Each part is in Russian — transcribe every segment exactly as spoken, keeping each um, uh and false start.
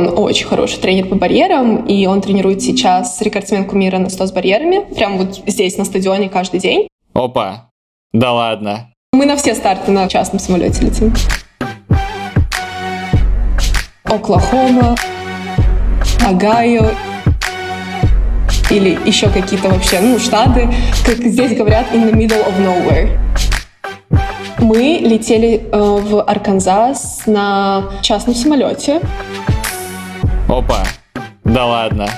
он очень хороший тренер по барьерам, и он тренирует сейчас рекордсменку мира на сто с барьерами, прямо вот здесь, на стадионе, каждый день. Опа, да ладно. Мы на все старты на частном самолете летим. Оклахома, Огайо или еще какие-то вообще, ну, штаты, как здесь говорят, in the middle of nowhere. Мы летели э, в Арканзас на частном самолете. Опа, да ладно.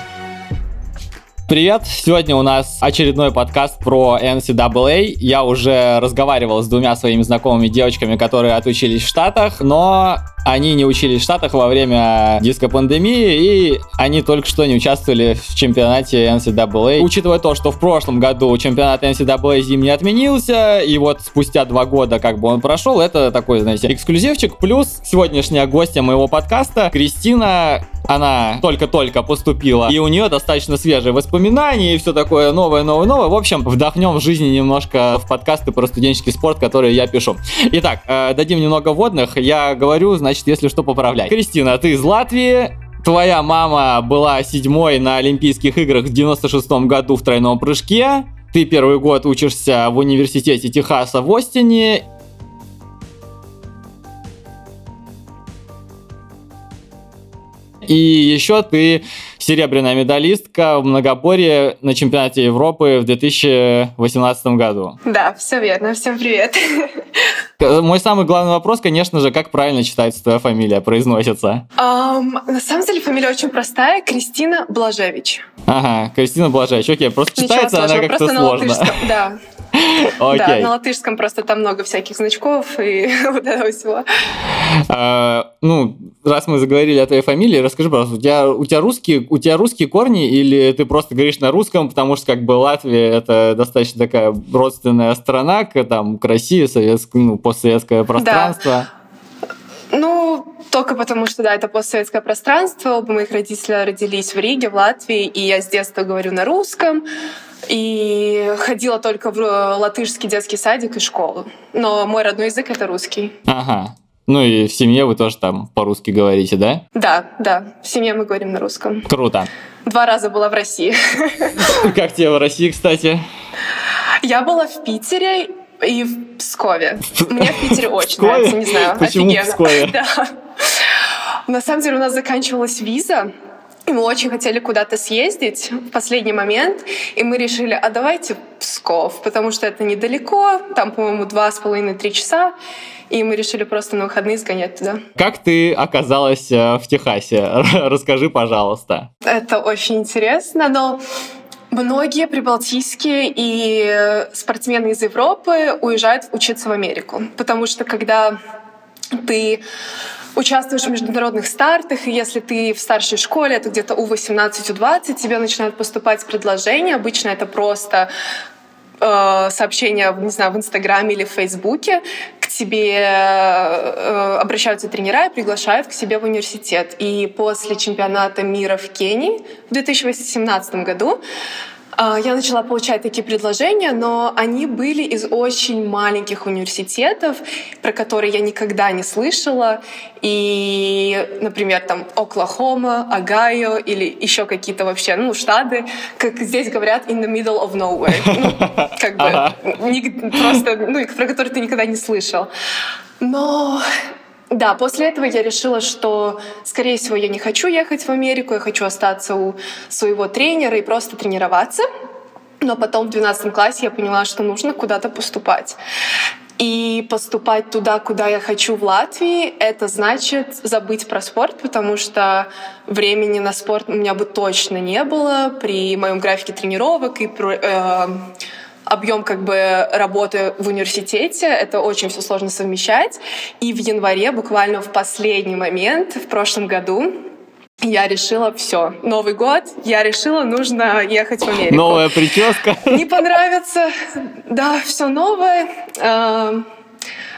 Привет, сегодня у нас очередной подкаст про эн си эй эй. Я уже разговаривал с двумя своими знакомыми девочками, которые отучились в Штатах, но они не учились в Штатах во время диско-пандемии, и они только что не участвовали в чемпионате эн си эй эй. Учитывая то, что в прошлом году чемпионат эн си эй эй зимний отменился, и вот спустя два года как бы он прошел, это такой, знаете, эксклюзивчик. Плюс сегодняшняя гостья моего подкаста Кристина, она только-только поступила, и у нее достаточно свежие воспоминания, и все такое новое-новое-новое. В общем, вдохнем жизни немножко в подкасты про студенческий спорт, которые я пишу. Итак, э, дадим немного вводных. Я говорю, значит, если что, поправляй. Кристина, ты из Латвии, твоя мама была седьмой на Олимпийских играх в девяносто шестом году в тройном прыжке, ты первый год учишься в университете Техаса в Остине. И еще ты серебряная медалистка в многоборье на чемпионате Европы в две тысячи восемнадцатом году. Да, все верно, всем привет. Мой самый главный вопрос, конечно же, как правильно читается твоя фамилия, произносится? Um, на самом деле фамилия очень простая, Кристина Блажевич. Ага, Кристина Блажевич, окей, просто ничего читается сложного, она как-то сложно. Да. Okay. Да, на латышском просто там много всяких значков и вот этого всего. А, ну, раз мы заговорили о твоей фамилии, расскажи, пожалуйста, у тебя, у тебя русские, у тебя русские корни, или ты просто говоришь на русском, потому что как бы Латвия — это достаточно такая родственная страна к, там, к России, советск... ну, постсоветское пространство? Да. Ну, только потому что, да, это постсоветское пространство. Оба моих родителя родились в Риге, в Латвии, и я с детства говорю на русском. И ходила только в латышский детский садик и школу. Но мой родной язык — это русский. Ага. Ну и в семье вы тоже там по-русски говорите, да? Да, да. В семье мы говорим на русском. Круто. Два раза была в России. Как тебе в России, кстати? Я была в Питере и в Пскове. Мне в Питере очень нравится, не знаю. Почему в Пскове? На самом деле у нас заканчивалась виза, и мы очень хотели куда-то съездить в последний момент, и мы решили, а давайте в Псков, потому что это недалеко, там, по-моему, два с половиной, три часа, и мы решили просто на выходные сгонять туда. Как ты оказалась в Техасе? Расскажи, пожалуйста. Это очень интересно, но многие прибалтийские и спортсмены из Европы уезжают учиться в Америку, потому что когда ты участвуешь в международных стартах, и если ты в старшей школе, это где-то у восемнадцати, у двадцати, тебе начинают поступать предложения. Обычно это просто э, сообщения, не знаю, в Инстаграме или в Фейсбуке. К тебе э, обращаются тренера и приглашают к себе в университет. И после чемпионата мира в Кении в две тысячи восемнадцатом году э, я начала получать такие предложения, но они были из очень маленьких университетов, про которые я никогда не слышала. И, например, там Оклахома, Огайо или еще какие-то вообще, ну, штаты, как здесь говорят, in the middle of nowhere. Ну, как бы, ага. не, просто, ну, про которые ты никогда не слышал. Но, да, после этого я решила, что, скорее всего, я не хочу ехать в Америку, я хочу остаться у своего тренера и просто тренироваться. Но потом в двенадцатом классе я поняла, что нужно куда-то поступать. И поступать туда, куда я хочу, в Латвии, это значит забыть про спорт, потому что времени на спорт у меня бы точно не было при моем графике тренировок и э, объем как бы работы в университете. Это очень все сложно совмещать. И в январе, буквально в последний момент, в прошлом году, я решила, все, Новый год, я решила, нужно ехать в Америку. Новая прическа. Не понравится, да, все новое. Эм,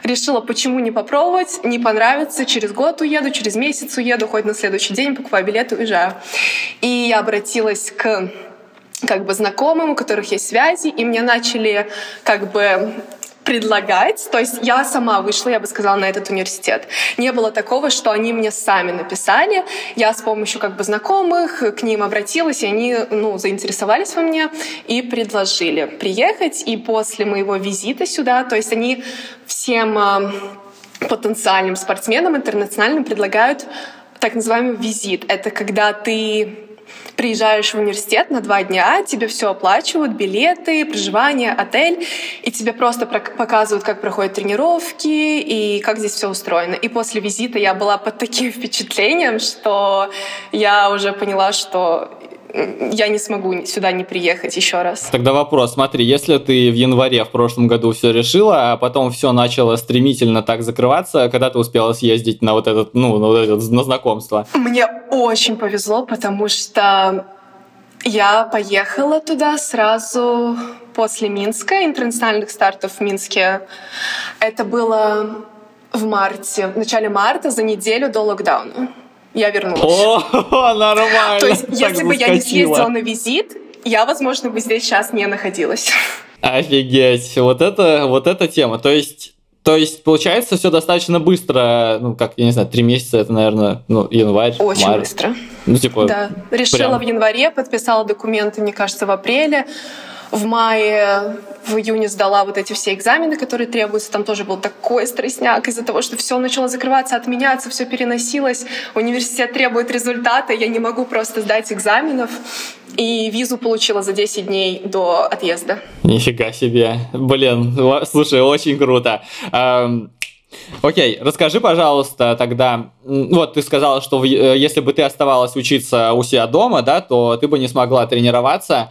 решила, почему не попробовать, не понравится, через год уеду, через месяц уеду, хоть на следующий день покупаю билет и уезжаю. И я обратилась к как бы знакомым, у которых есть связи, и мне начали как бы предлагать. То есть я сама вышла, я бы сказала, на этот университет. Не было такого, что они мне сами написали. Я с помощью как бы знакомых к ним обратилась, и они ну, заинтересовались во мне и предложили приехать. И после моего визита сюда, то есть они всем потенциальным спортсменам интернациональным предлагают так называемый визит. Это когда ты приезжаешь в университет на два дня, тебе все оплачивают, билеты, проживание, отель, и тебе просто показывают, как проходят тренировки и как здесь все устроено. И после визита я была под таким впечатлением, что я уже поняла, что я не смогу сюда не приехать еще раз. Тогда вопрос, смотри, если ты в январе в прошлом году все решила, а потом все начало стремительно так закрываться, когда ты успела съездить на вот этот, ну, на вот этот, на знакомство? Мне очень повезло, потому что я поехала туда сразу после Минска, интернациональных стартов в Минске. Это было в марте, в начале марта, за неделю до локдауна. Я вернулась. О, нормально. То есть, если бы я не съездила на визит, я, возможно, бы здесь сейчас не находилась. Офигеть. Вот это, вот эта тема. То есть, то есть, получается, все достаточно быстро. Ну, как, я не знаю, три месяца, это, наверное, ну, январь, очень март. Быстро. Ну, типа, да. Решила прям в январе, подписала документы, мне кажется, в апреле. В мае, в июне сдала вот эти все экзамены, которые требуются. Там тоже был такой стрессняк из-за того, что все начало закрываться, отменяться, все переносилось. Университет требует результата, я не могу просто сдать экзаменов. И визу получила за десять дней до отъезда. Нифига себе. Блин, слушай, очень круто. Окей, расскажи, пожалуйста, тогда, вот ты сказала, что если бы ты оставалась учиться у себя дома, да, то ты бы не смогла тренироваться.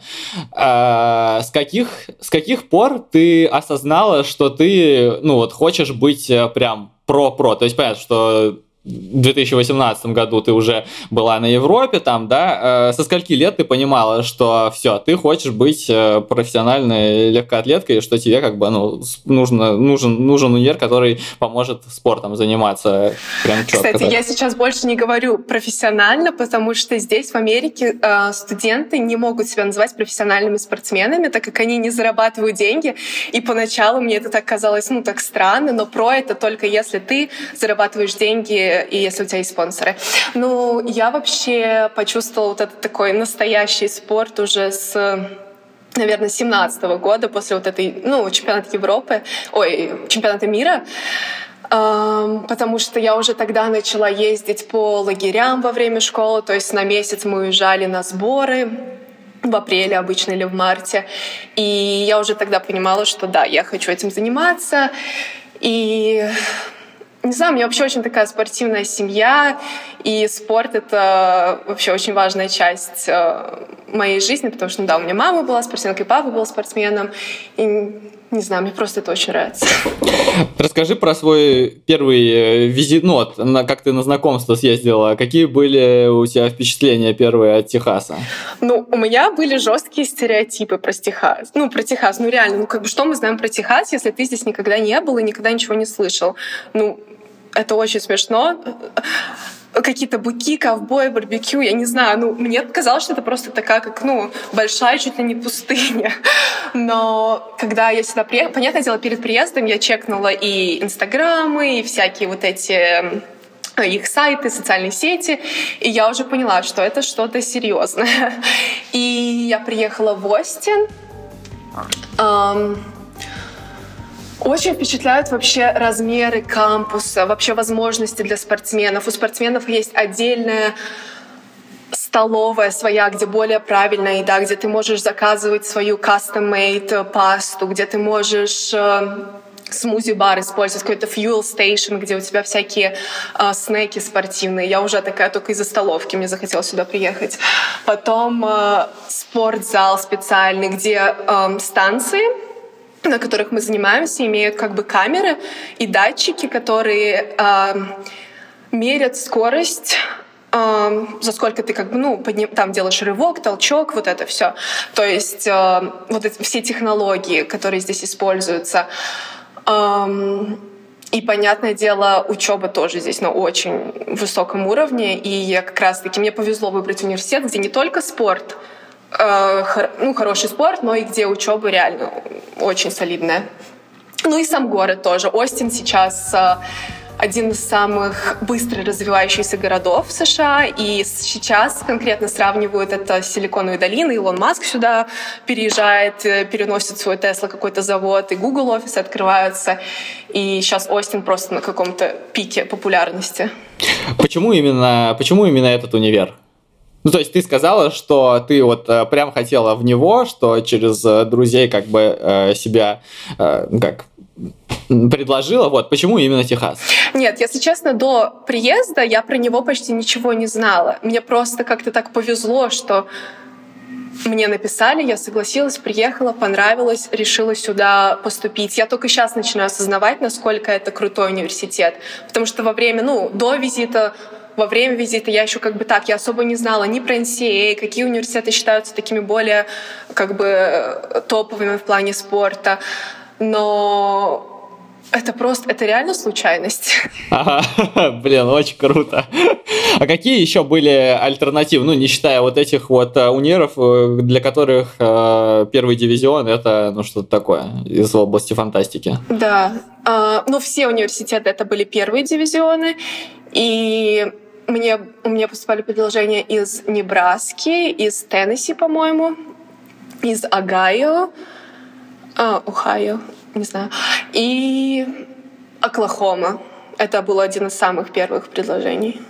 С каких, с каких пор ты осознала, что ты, ну вот, хочешь быть прям про-про? То есть понятно, что в две тысячи восемнадцатом году ты уже была на Европе, там, да, со скольки лет ты понимала, что все, ты хочешь быть профессиональной легкоатлеткой, что тебе как бы ну, нужно, нужен, нужен универ, который поможет спортом заниматься прям четко. Кстати, так. Я сейчас больше не говорю профессионально, потому что здесь, в Америке, студенты не могут себя называть профессиональными спортсменами, так как они не зарабатывают деньги, и поначалу мне это так казалось, ну, так странно, но про это только если ты зарабатываешь деньги и если у тебя есть спонсоры. Ну, я вообще почувствовала вот этот такой настоящий спорт уже с, наверное, семнадцатого года, после вот этой, ну, чемпионата Европы, ой, чемпионата мира, потому что я уже тогда начала ездить по лагерям во время школы, то есть на месяц мы уезжали на сборы, в апреле обычно или в марте, и я уже тогда понимала, что да, я хочу этим заниматься, и... Не знаю, у меня вообще очень такая спортивная семья, и спорт — это вообще очень важная часть моей жизни, потому что, ну да, у меня мама была спортсменкой, папа был спортсменом, и, не знаю, мне просто это очень нравится. Расскажи про свой первый визит, ну, как ты на знакомство съездила, какие были у тебя впечатления первые от Техаса? Ну, у меня были жесткие стереотипы про Техас, ну, про Техас, ну, реально, ну, как бы, что мы знаем про Техас, если ты здесь никогда не был и никогда ничего не слышал? Ну, это очень смешно. Какие-то быки, ковбои, барбекю, я не знаю. Ну, мне казалось, что это просто такая, как, ну, большая чуть ли не пустыня. Но когда я сюда приехала... Понятное дело, перед приездом я чекнула и инстаграмы, и всякие вот эти... их сайты, социальные сети, и я уже поняла, что это что-то серьезное. И я приехала в Остин. Очень впечатляют вообще размеры кампуса, вообще возможности для спортсменов. У спортсменов есть отдельная столовая своя, где более правильная еда, где ты можешь заказывать свою custom-made пасту, где ты можешь смузи-бар использовать, какой-то fuel station, где у тебя всякие э, снеки спортивные. Я уже такая только из-за столовки, мне захотелось сюда приехать. Потом э, спортзал специальный, где э, станции, на которых мы занимаемся, имеют как бы камеры и датчики, которые э, мерят скорость, э, за сколько ты как бы, ну, подним, там делаешь рывок, толчок, вот это все. То есть э, вот эти, все технологии, которые здесь используются. Э, и, понятное дело, учеба тоже здесь на очень высоком уровне. И я как раз-таки, мне повезло выбрать университет, где не только спорт, ну, хороший спорт, но и где учеба реально очень солидная. Ну и сам город тоже. Остин сейчас один из самых быстро развивающихся городов США, и сейчас конкретно сравнивают это с Силиконовой долиной. Илон Маск сюда переезжает, переносит свой Tesla какой-то завод, и Google офисы открываются, и сейчас Остин просто на каком-то пике популярности. Почему именно, почему именно этот универ? Ну, то есть ты сказала, что ты вот э, прям хотела в него, что через э, друзей как бы э, себя э, как предложила. Вот почему именно Техас? Нет, если честно, до приезда я про него почти ничего не знала. Мне просто как-то так повезло, что мне написали, я согласилась, приехала, понравилось, решила сюда поступить. Я только сейчас начинаю осознавать, насколько это крутой университет. Потому что во время, ну, до визита... Во время визита я еще как бы так, я особо не знала ни про эн си эй эй, какие университеты считаются такими более как бы топовыми в плане спорта. Но это просто, это реально случайность. Ага, блин, очень круто. А какие еще были альтернативы, ну, не считая вот этих вот униров, для которых э, первый дивизион — это, ну, что-то такое из области фантастики? Да, э, ну, все университеты — это были первые дивизионы, и... Мне, мне поступали предложения из Небраски, из Теннесси, по-моему, из Огайо, а, Ухайо, не знаю, и Оклахома. Это был один из самых первых предложений.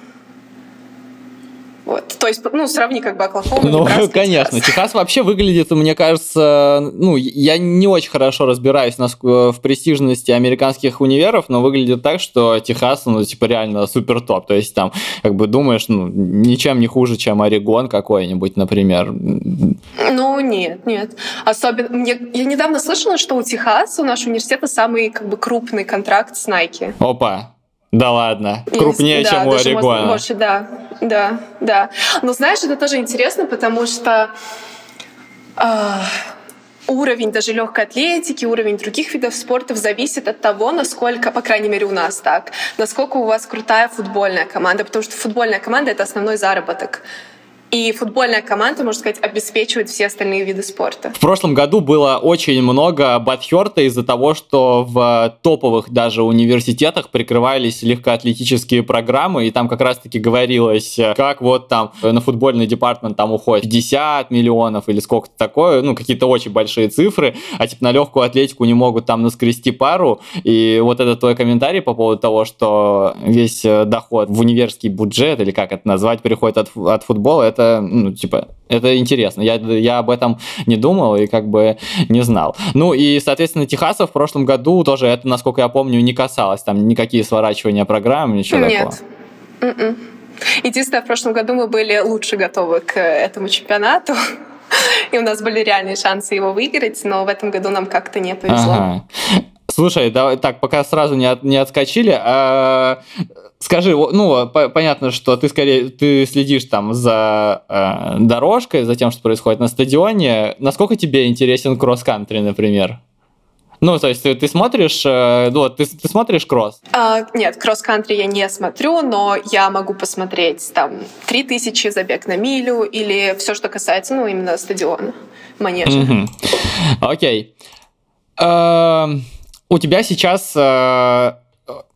Вот. То есть, ну, сравни как бы Оклахому, ну, Небраску, конечно. Техас. Техас вообще выглядит, мне кажется, ну, я не очень хорошо разбираюсь в престижности американских универов, но выглядит так, что Техас, ну, типа, реально супер топ. То есть, там, как бы думаешь, ну, ничем не хуже, чем Орегон какой-нибудь, например. Ну, нет, нет. Особенно, мне, я недавно слышала, что у Техаса, у нашего университета, самый, как бы, крупный контракт с Nike. Опа. Да ладно, крупнее, да, чем у Орегона. Больше, да, да, да. Но знаешь, это тоже интересно, потому что э, уровень даже легкой атлетики, уровень других видов спорта зависит от того, насколько, по крайней мере у нас так, насколько у вас крутая футбольная команда, потому что футбольная команда — это основной заработок. И футбольная команда, можно сказать, обеспечивает все остальные виды спорта. В прошлом году было очень много бадхёрта из-за того, что в топовых даже университетах прикрывались легкоатлетические программы, и там как раз-таки говорилось, как вот там на футбольный департмент там уходит пятьдесят миллионов или сколько-то такое, ну, какие-то очень большие цифры, а типа на легкую атлетику не могут там наскрести пару. И вот этот твой комментарий по поводу того, что весь доход в универский бюджет, или как это назвать, переходит от, от футбола, это Ну, типа, это интересно. Я, я об этом не думал и как бы не знал. Ну и, соответственно, Техаса в прошлом году тоже это, насколько я помню, не касалось. Там никакие сворачивания программ, ничего Нет. такого. Нет. Единственное, в прошлом году мы были лучше готовы к этому чемпионату. И у нас были реальные шансы его выиграть, но в этом году нам как-то не повезло. Ага. Слушай, давай, так, пока сразу не, от, не отскочили, а, скажи, ну, по, понятно, что ты скорее ты следишь там за а, дорожкой, за тем, что происходит на стадионе. Насколько тебе интересен кросс-кантри, например? Ну, то есть ты, ты смотришь, ну, ты, ты смотришь кросс? А, нет, кросс-кантри я не смотрю, но я могу посмотреть там три тысячи, забег на милю или все, что касается, ну, именно стадиона, манежа. Mm-hmm. Окей. А- У тебя сейчас,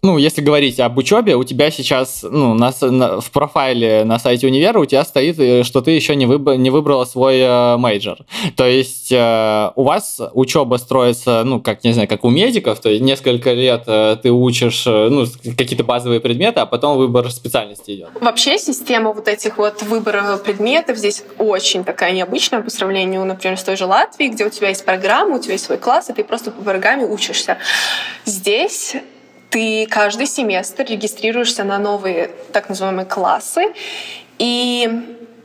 ну, если говорить об учебе, у тебя сейчас, ну, на, на, в профайле на сайте универа у тебя стоит, что ты еще не, выб, не выбрала свой мейджор. То есть у вас учеба строится, ну, как, не знаю, как у медиков, то есть несколько лет ты учишь, ну, какие-то базовые предметы, а потом выбор специальности идет. Вообще система вот этих вот выборов предметов здесь очень такая необычная по сравнению, например, с той же Латвией, где у тебя есть программа, у тебя есть свой класс, и ты просто по программе учишься. Здесь... Ты каждый семестр регистрируешься на новые так называемые классы, и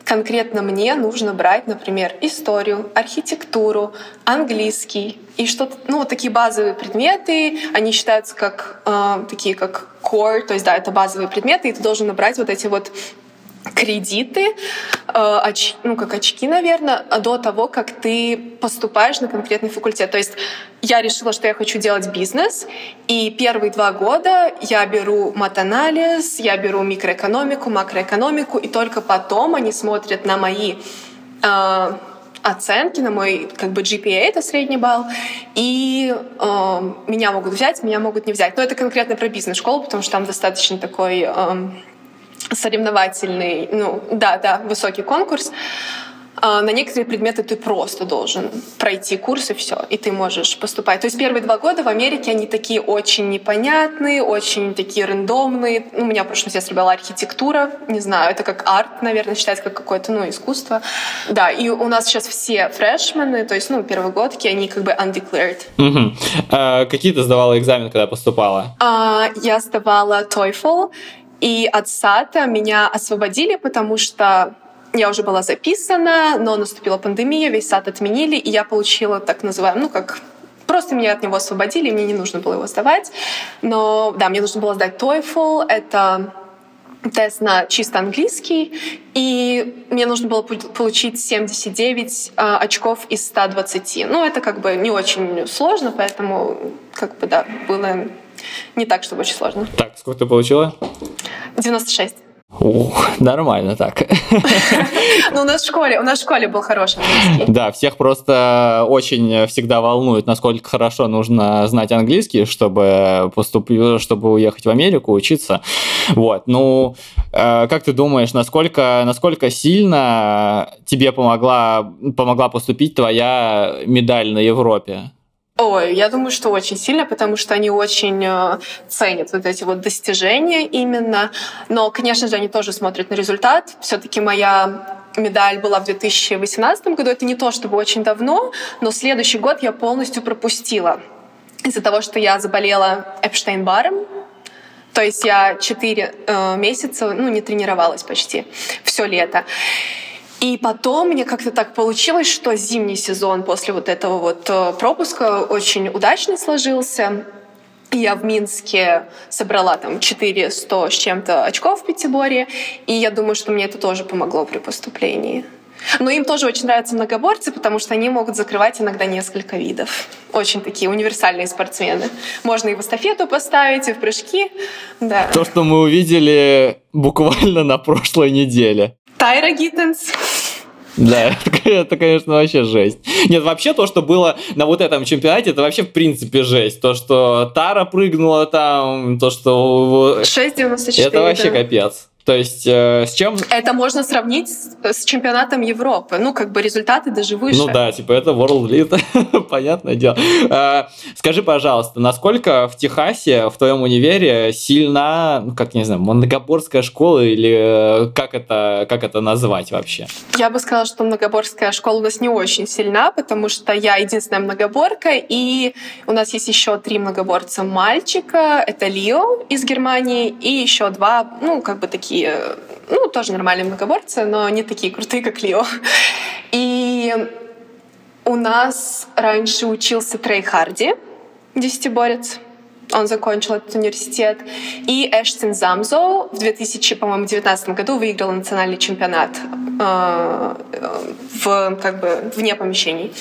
конкретно мне нужно брать, например, историю, архитектуру, английский и что-то, ну, вот такие базовые предметы, они считаются как э, такие как core, то есть да, это базовые предметы, и ты должен набрать вот эти вот кредиты, оч, ну, как очки, наверное, до того, как ты поступаешь на конкретный факультет. То есть я решила, что я хочу делать бизнес, и первые два года я беру матанализ, я беру микроэкономику, макроэкономику, и только потом они смотрят на мои э, оценки, на мой как бы джи пи эй, это средний балл, и э, меня могут взять, меня могут не взять. Но это конкретно про бизнес-школу, потому что там достаточно такой э, соревновательный, ну да, да, высокий конкурс. На некоторые предметы ты просто должен пройти курс, и все, и ты можешь поступать. То есть первые два года в Америке они такие очень непонятные, очень такие рандомные. У меня в прошлом семестре была архитектура, не знаю, это как арт, наверное, считается, как какое-то, ну, искусство. Да, и у нас сейчас все фрешмены, то есть, ну, первогодки, они как бы undeclared. Угу. А какие ты сдавала экзамены, когда поступала? А, я сдавала TOEFL, и от САТа меня освободили, потому что я уже была записана, но наступила пандемия, весь САТ отменили, и я получила так называемый, ну как, просто меня от него освободили, мне не нужно было его сдавать. Но да, мне нужно было сдать TOEFL, это тест на чисто английский, и мне нужно было получить семьдесят девять очков из сто двадцать. Ну это как бы не очень сложно, поэтому как бы да, было не так, чтобы очень сложно. Так, сколько ты получила? девяносто шесть. Ух, нормально так. Ну, у нас в школе, у нас в школе был хороший английский. Да, всех просто очень всегда волнует, насколько хорошо нужно знать английский, чтобы поступить, чтобы уехать в Америку, учиться. Вот, ну, э, как ты думаешь, насколько, насколько сильно тебе помогла, помогла поступить твоя медаль на Европе? Ой, я думаю, что очень сильно, потому что они очень ценят вот эти вот достижения именно. Но, конечно же, они тоже смотрят на результат. Все-таки моя медаль была в две тысячи восемнадцатом году. Это не то, чтобы очень давно, но следующий год я полностью пропустила из-за того, что я заболела Эпштейн-Барром. То есть я четыре э, месяца, ну, не тренировалась почти все лето. И потом мне как-то так получилось, что зимний сезон после вот этого вот пропуска очень удачно сложился. И я в Минске собрала там четыреста с чем-то очков в пятиборье, и я думаю, что мне это тоже помогло при поступлении. Но им тоже очень нравятся многоборцы, потому что они могут закрывать иногда несколько видов. Очень такие универсальные спортсмены. Можно и в эстафету поставить, и в прыжки. Да. То, что мы увидели буквально на прошлой неделе. Тайра Гиттенс. Да, это, конечно, вообще жесть. Нет, вообще то, что было на вот этом чемпионате, это вообще в принципе жесть. То, что Тара прыгнула там, то, что... шесть девяносто четыре. Это вообще да. Капец. То есть э, с чем... Это можно сравнить с, с чемпионатом Европы. Ну, как бы результаты даже выше. Ну да, типа это World Lead, понятное дело. Э, скажи, пожалуйста, насколько в Техасе, в твоем универе, сильна, ну, как, не знаю, многоборская школа или э, как, это, как это назвать вообще? Я бы сказала, что многоборская школа у нас не очень сильна, потому что я единственная многоборка, и у нас есть еще три многоборца мальчика. Это Лео из Германии и еще два, ну, как бы такие ну, тоже нормальные многоборцы, но не такие крутые, как Лео. И у нас раньше учился Трей Харди, десятиборец. Он закончил этот университет. И Эштин Замзоу в две тысячи, по-моему, девятнадцатом году выиграл национальный чемпионат э, в, как бы, вне помещений.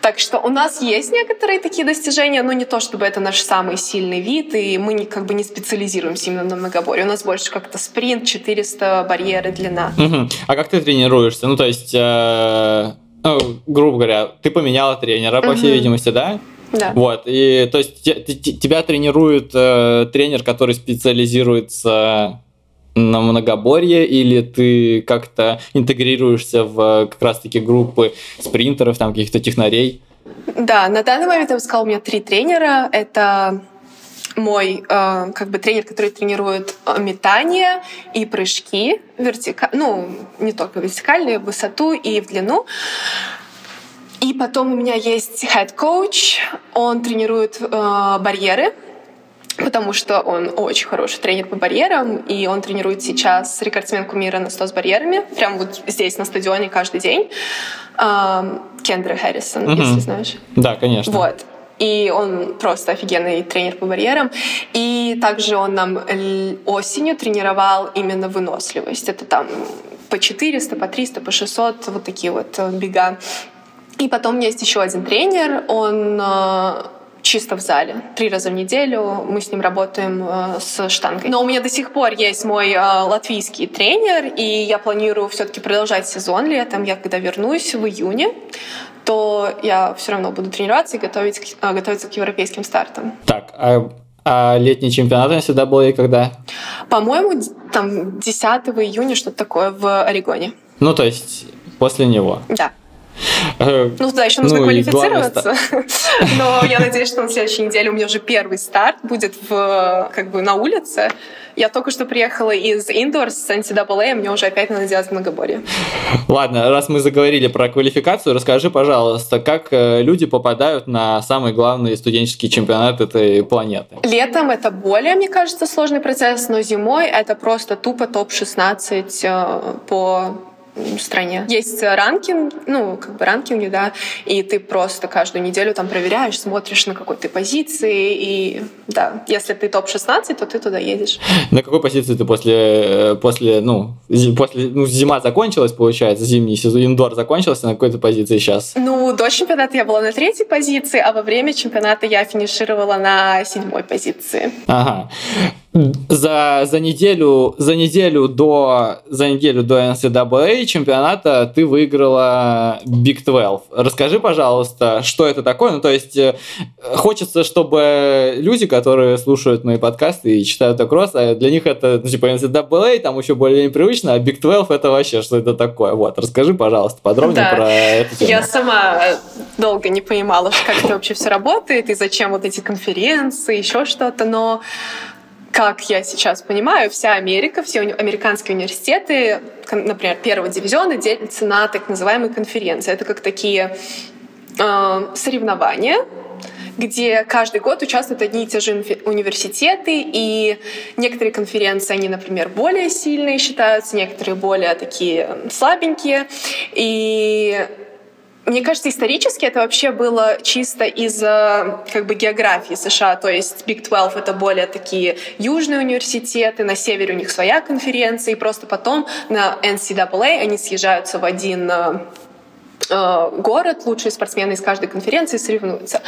Так что у нас есть некоторые такие достижения, но не то, чтобы это наш самый сильный вид, и мы не, как бы не специализируемся именно на многоборье. У нас больше как-то спринт, четыреста, барьеры, длина. Угу. А как ты тренируешься? Ну, то есть, э, ну, грубо говоря, ты поменяла тренера, по всей угу. видимости, да? Да. Вот, и то есть те, те, тебя тренирует э, тренер, который специализируется на многоборье, или ты как-то интегрируешься в как раз-таки группы спринтеров, там каких-то технарей? Да, на данный момент я бы сказала, у меня три тренера. Это мой э, как бы тренер, который тренирует метание и прыжки, вертика... ну, не только вертикальные, в высоту и в длину. И потом у меня есть head coach, он тренирует э, барьеры, потому что он очень хороший тренер по барьерам, и он тренирует сейчас рекордсменку мира на сто с барьерами, прямо вот здесь на стадионе каждый день, э, Кендра Харрисон, mm-hmm. если знаешь. Да, конечно. Вот. И он просто офигенный тренер по барьерам. И также он нам осенью тренировал именно выносливость. Это там по четыреста, по триста, по шестьсот, вот такие вот бега. И потом у меня есть еще один тренер, он э, чисто в зале. Три раза в неделю мы с ним работаем э, с штангой. Но у меня до сих пор есть мой э, латвийский тренер, и я планирую все-таки продолжать сезон летом. Я когда вернусь в июне, то я все равно буду тренироваться и готовить, э, готовиться к европейским стартам. Так, а, а летний чемпионат у тебя был и когда? По-моему, там десятого июня, что-то такое, в Орегоне. Ну, то есть после него? Да. Ну да, еще нужно ну, квалифицироваться, но я надеюсь, что на следующей неделе у меня уже первый старт будет в, как бы, на улице. Я только что приехала из Индорс с эн си эй эй, мне уже опять надо делать многоборье. Ладно, раз мы заговорили про квалификацию, расскажи, пожалуйста, как люди попадают на самый главный студенческий чемпионат этой планеты? Летом это более, мне кажется, сложный процесс, но зимой это просто тупо топ шестнадцать по... в стране. Есть ранкинг, ну, как бы ранкинги, да, и ты просто каждую неделю там проверяешь, смотришь, на какой ты позиции, и, да, если ты топ шестнадцать, то ты туда едешь. На какой позиции ты после, после, ну, после, ну, зима закончилась, получается, зимний сезон, индор закончился, на какой ты позиции сейчас? Ну, до чемпионата я была на третьей позиции, а во время чемпионата я финишировала на седьмой позиции. Ага. За, за, неделю, за, неделю до, за неделю до эн си эй эй чемпионата ты выиграла биг твелв. Расскажи, пожалуйста, что это такое? Ну, то есть, хочется, чтобы люди, которые слушают мои подкасты и читают Акрос, для них это, ну, типа эн си эй эй, там еще более-менее привычно, а биг твелв это вообще, что это такое? Вот, расскажи, пожалуйста, подробнее да. про эту тему. Я сама долго не понимала, как это вообще все работает и зачем вот эти конференции, еще что-то, но... Как я сейчас понимаю, вся Америка, все американские университеты, например, первого дивизиона, делятся на так называемые конференции. Это как такие э, соревнования, где каждый год участвуют одни и те же университеты, и некоторые конференции, они, например, более сильные считаются, некоторые более такие слабенькие. И... Мне кажется, исторически это вообще было чисто из-за, как бы, географии США, то есть биг твелв — это более такие южные университеты, на севере у них своя конференция, и просто потом на эн си эй эй они съезжаются в один э, город, лучшие спортсмены из каждой конференции соревнуются.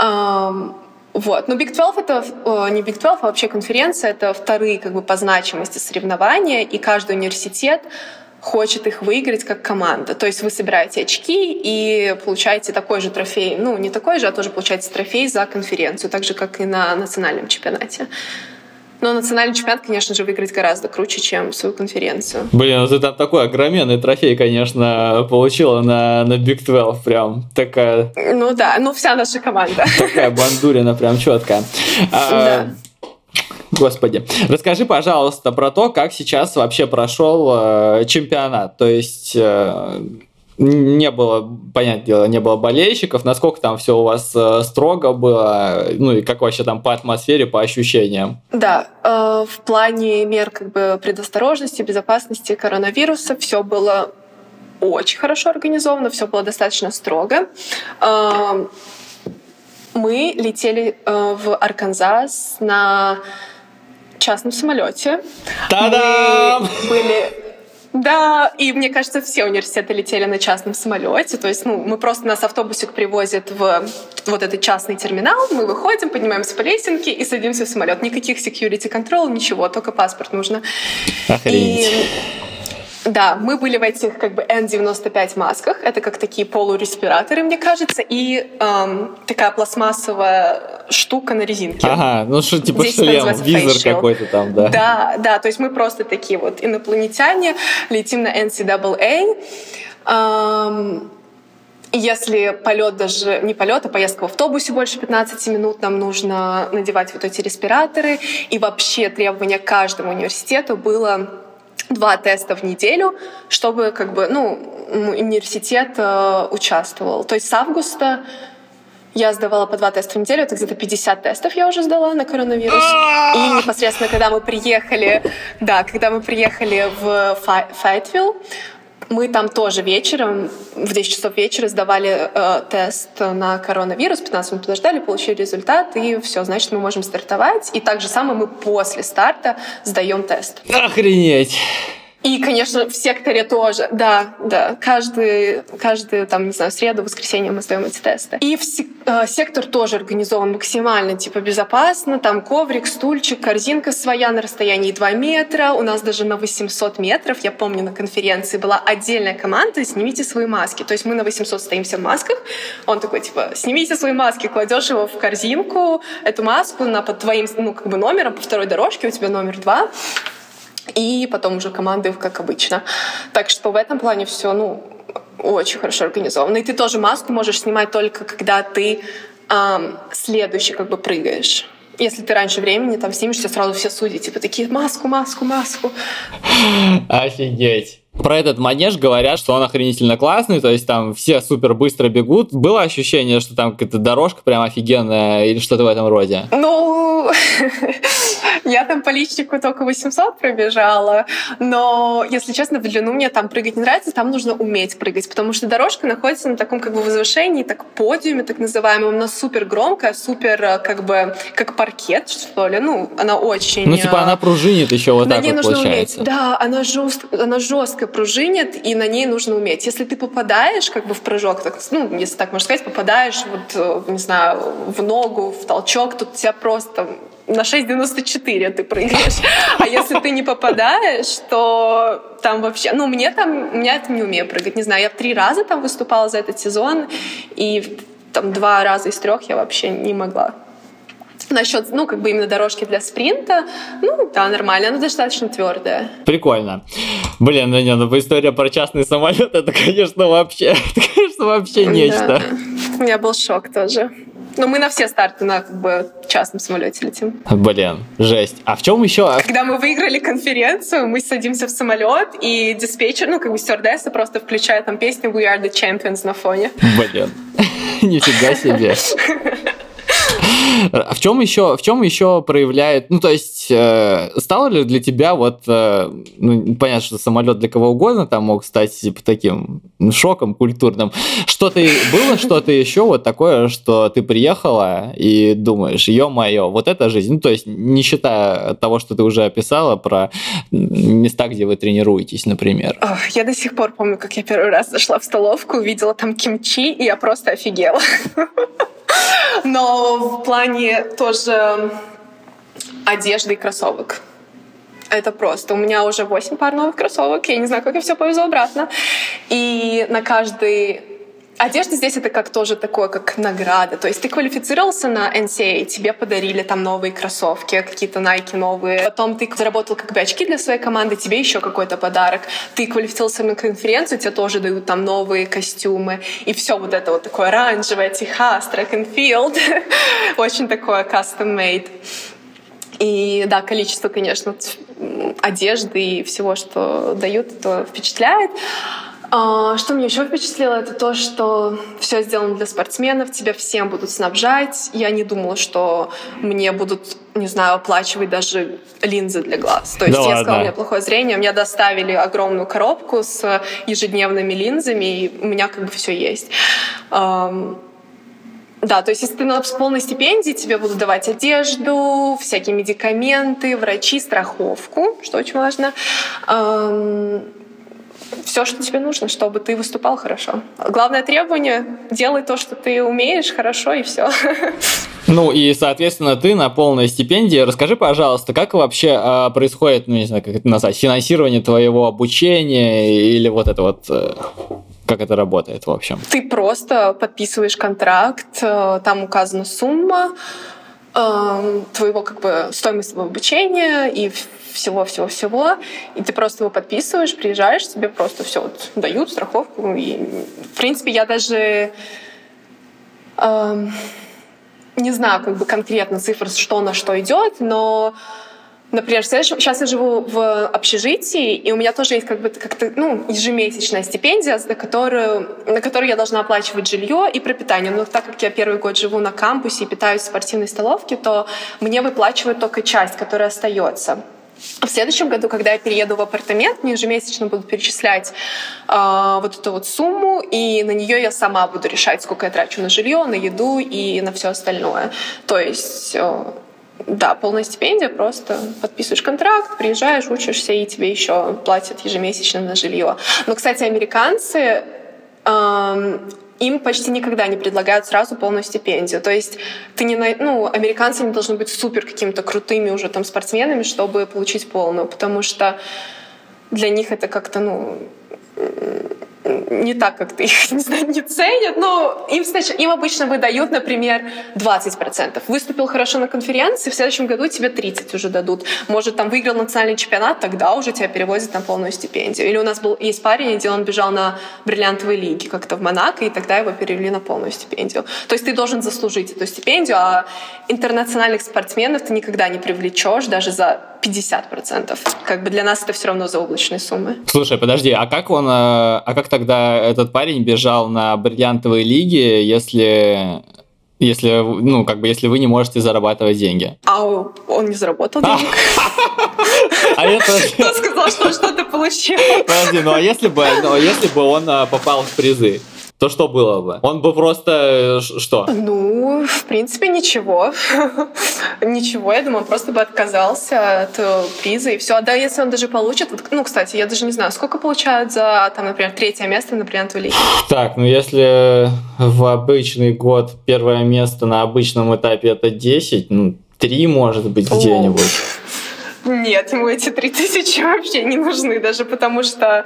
Эм, вот. Но биг твелв — это э, не биг твелв, а вообще конференция — это вторые, как бы, по значимости соревнования, и каждый университет хочет их выиграть как команда. То есть вы собираете очки и получаете такой же трофей. Ну, не такой же, а тоже получаете трофей за конференцию, так же, как и на национальном чемпионате. Но национальный чемпионат, конечно же, выиграть гораздо круче, чем свою конференцию. Блин, ну ты там такой огроменный трофей, конечно, получила на, на биг твелв. Прям такая... Ну да, ну вся наша команда. Такая бандурина прям четкая. Да. Господи, расскажи, пожалуйста, про то, как сейчас вообще прошел э, чемпионат. То есть э, не было, понятное дело, не было болельщиков. Насколько там все у вас э, строго было? Ну и как вообще там по атмосфере, по ощущениям? Да, э, в плане мер, как бы, предосторожности, безопасности коронавируса все было очень хорошо организовано, все было достаточно строго. Э, мы летели э, в Арканзас на частном самолете. Та-дам! Мы были... Да, и мне кажется, все университеты летели на частном самолете. То есть, ну, мы просто нас автобусик привозит в вот этот частный терминал, мы выходим, поднимаемся по лесенке и садимся в самолет. Никаких security control, ничего, только паспорт нужно. Охренеть. И... Да, мы были в этих, как бы, эн девяносто пять масках, это как такие полуреспираторы, мне кажется, и эм, такая пластмассовая штука на резинке. Ага, ну что, типа шлем, визор какой-то там, да. Да, да, то есть мы просто такие вот инопланетяне, летим на эн си эй эй. Эм, если полет даже, не полет, а поездка в автобусе больше пятнадцати минут, нам нужно надевать вот эти респираторы, и вообще требование к каждому университету было... Два теста в неделю, чтобы, как бы, ну, университет э, участвовал. То есть с августа я сдавала по два теста в неделю, это где-то пятьдесят тестов я уже сдала на коронавирус. И непосредственно, когда мы приехали, да, когда мы приехали в Файтвилл, мы там тоже вечером, в десять часов вечера сдавали э, тест на коронавирус, пятнадцать минут подождали, получили результат, и все, значит, мы можем стартовать. И так же самое мы после старта сдаем тест. Охренеть! И, конечно, в секторе тоже. Да, да. Каждый, каждый там, не знаю, среду, воскресенье мы сдаем эти тесты. И в сек- э, сектор тоже организован максимально, типа, безопасно. Там коврик, стульчик, корзинка своя на расстоянии два метра. У нас даже на восемьсот метров, я помню, на конференции была отдельная команда «Снимите свои маски». То есть мы на восемьсот стоимся в масках. Он такой, типа, снимите свои маски, кладешь его в корзинку, эту маску на, под твоим, ну, как бы номером по второй дорожке, у тебя номер два. И потом уже команды, как обычно. Так что в этом плане все, ну, очень хорошо организовано. И ты тоже маску можешь снимать только когда ты эм, следующий как бы прыгаешь. Если ты раньше времени там снимешься, сразу все судят. Типа такие, маску, маску, маску. Офигеть. Про этот манеж говорят, что он охренительно классный, то есть там все супер быстро бегут. Было ощущение, что там какая-то дорожка прям офигенная или что-то в этом роде? Ну, я там по личнику только восемьсот пробежала, но, если честно, в длину мне там прыгать не нравится, там нужно уметь прыгать, потому что дорожка находится на таком как бы возвышении, так подиуме так называемом, она супер громкая, супер как бы, как паркет, что ли, ну, она очень... Ну, типа она пружинит еще вот так вот, получается. Да, она жесткая, пружинит, и на ней нужно уметь. Если ты попадаешь как бы в прыжок, так, ну, если так можно сказать, попадаешь вот, не знаю, в ногу, в толчок, тут тебя просто на шесть девяносто четыре ты прыгаешь. А если ты не попадаешь, то там вообще... Ну, мне там... Я это не умею прыгать, не знаю. Я три раза там выступала за этот сезон, и там два раза из трех я вообще не могла. Насчет, ну, как бы именно дорожки для спринта, ну, да, нормально, она достаточно твердая. Прикольно. Блин, ну, не, ну, история про частный самолет, это, конечно, вообще, это, конечно, вообще нечто. Да. У меня был шок тоже. Но мы на все старты на как бы частном самолете летим. Блин, жесть. А в чем еще? Когда мы выиграли конференцию, мы садимся в самолет, и диспетчер, ну, как бы стюардесса просто включает там песню «We are the champions» на фоне. Блин, нифига себе. В чем еще, в чем еще проявляет... Ну, то есть, э, стало ли для тебя вот... Э, ну, понятно, что самолет для кого угодно там мог стать типа таким шоком культурным. Что-то было что-то еще вот такое, что ты приехала и думаешь, ё-моё, вот это жизнь. Ну, то есть, не считая того, что ты уже описала про места, где вы тренируетесь, например. Ох, я до сих пор помню, как я первый раз зашла в столовку, увидела там кимчи, и я просто офигела. Но в плане тоже одежды и кроссовок. Это просто. У меня уже восемь пар новых кроссовок. Я не знаю, как я все повезу обратно. И на каждый... Одежда здесь это как тоже такое, как награда. То есть ты квалифицировался на эн си эй эй, тебе подарили там новые кроссовки, какие-то Nike новые. Потом ты заработал как бы очки для своей команды, тебе еще какой-то подарок. Ты квалифицировался на конференцию, тебе тоже дают там новые костюмы. И все вот это вот такое оранжевое, Техас, track and field. Очень такое custom-made. И да, количество, конечно, одежды и всего, что дают, это впечатляет. Что меня еще впечатлило, это то, что все сделано для спортсменов, тебя всем будут снабжать. Я не думала, что мне будут, не знаю, оплачивать даже линзы для глаз. То есть да я ладно. Сказала, у меня плохое зрение, мне доставили огромную коробку с ежедневными линзами, и у меня как бы все есть. Да, то есть если ты на полной стипендии, тебе будут давать одежду, всякие медикаменты, врачи, страховку, что очень важно. Все, что тебе нужно, чтобы ты выступал хорошо. Главное требование — делай то, что ты умеешь, хорошо, и все. Ну и, соответственно, ты на полной стипендии. Расскажи, пожалуйста, как вообще э, происходит, ну не знаю, как это назвать, финансирование твоего обучения или вот это вот... Э... Как это работает, в общем? Ты просто подписываешь контракт, э, там указана сумма, э, твоего как бы стоимость твоего обучения и всего-всего-всего, и ты просто его подписываешь, приезжаешь, тебе просто все вот дают, страховку. И, в принципе, я даже э, не знаю как бы конкретно цифр, что на что идет, но, например, сейчас я живу в общежитии, и у меня тоже есть как бы как-то, ну, ежемесячная стипендия, за которую, на которую я должна оплачивать жилье и пропитание. Но так как я первый год живу на кампусе и питаюсь в спортивной столовке, то мне выплачивают только часть, которая остается. В следующем году, когда я перееду в апартамент, мне ежемесячно будут перечислять э, вот эту вот сумму, и на нее я сама буду решать, сколько я трачу на жилье, на еду и на все остальное. То есть э, Да, полная стипендия, просто подписываешь контракт, приезжаешь, учишься, и тебе еще платят ежемесячно на жилье. Но, кстати, американцы, эм, им почти никогда не предлагают сразу полную стипендию. То есть ты не, ну, американцы не должны быть супер какими-то крутыми уже там спортсменами, чтобы получить полную, потому что для них это как-то, ну... не так, как ты их, не знаю, не ценят, но им, значит, им обычно выдают, например, двадцать процентов. Выступил хорошо на конференции, в следующем году тебе тридцать процентов уже дадут. Может, там выиграл национальный чемпионат, тогда уже тебя перевозят на полную стипендию. Или у нас был есть парень, где он бежал на бриллиантовой лиге как-то в Монако, и тогда его перевели на полную стипендию. То есть ты должен заслужить эту стипендию, а интернациональных спортсменов ты никогда не привлечешь даже за пятьдесят процентов. Как бы для нас это все равно заоблачные суммы. Слушай, подожди, а как он... А как тогда этот парень бежал на бриллиантовые лиги, если, если, ну, как бы, если вы не можете зарабатывать деньги? А он не заработал денег. Кто сказал, что что-то получил? Подожди, ну а если бы он попал в призы, то что было бы? Он бы просто... что? Ну, в принципе, ничего. Ничего, я думаю, он просто бы отказался от приза и все. А да, если он даже получит... Ну, кстати, я даже не знаю, сколько получают за, там, например, третье место на бриллиантовой лиге? Так, ну если в обычный год первое место на обычном этапе это десять, ну, три, может быть, где-нибудь. Нет, ему эти три тысячи вообще не нужны, даже потому что,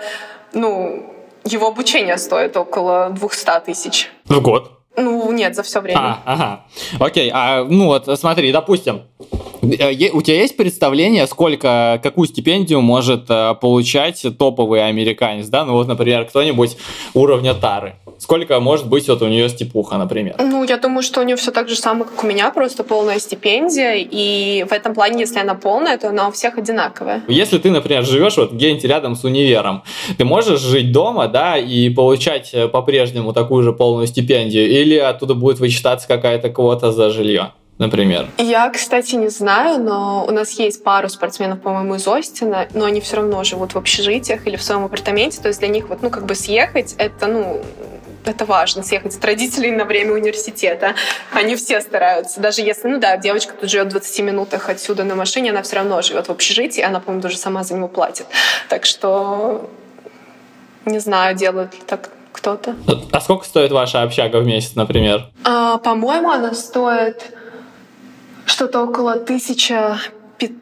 ну... его обучение стоит около двести тысяч. В год? Ну, нет, за все время. А, ага. Окей, а, ну вот смотри, допустим, у тебя есть представление, сколько, какую стипендию может получать топовый американец, да? Ну вот, например, кто-нибудь уровня Тары. Сколько может быть вот у нее стипуха, например? Ну, я думаю, что у нее все так же самое, как у меня, просто полная стипендия, и в этом плане, если она полная, то она у всех одинаковая. Если ты, например, живешь вот где-нибудь рядом с универом, ты можешь жить дома, да, и получать по-прежнему такую же полную стипендию, или оттуда будет вычитаться какая-то квота за жилье, например? Я, кстати, не знаю, но у нас есть пару спортсменов, по-моему, из Остина, но они все равно живут в общежитиях или в своем апартаменте, то есть для них вот, ну, как бы съехать, это, ну... это важно, съехать от родителей на время университета. Они все стараются. Даже если, ну да, девочка тут живет в двадцати минутах отсюда на машине, она все равно живет в общежитии, она, по-моему, даже сама за него платит. Так что не знаю, делают ли так кто-то. А сколько стоит ваша общага в месяц, например? А, по-моему, она стоит что-то около тысяча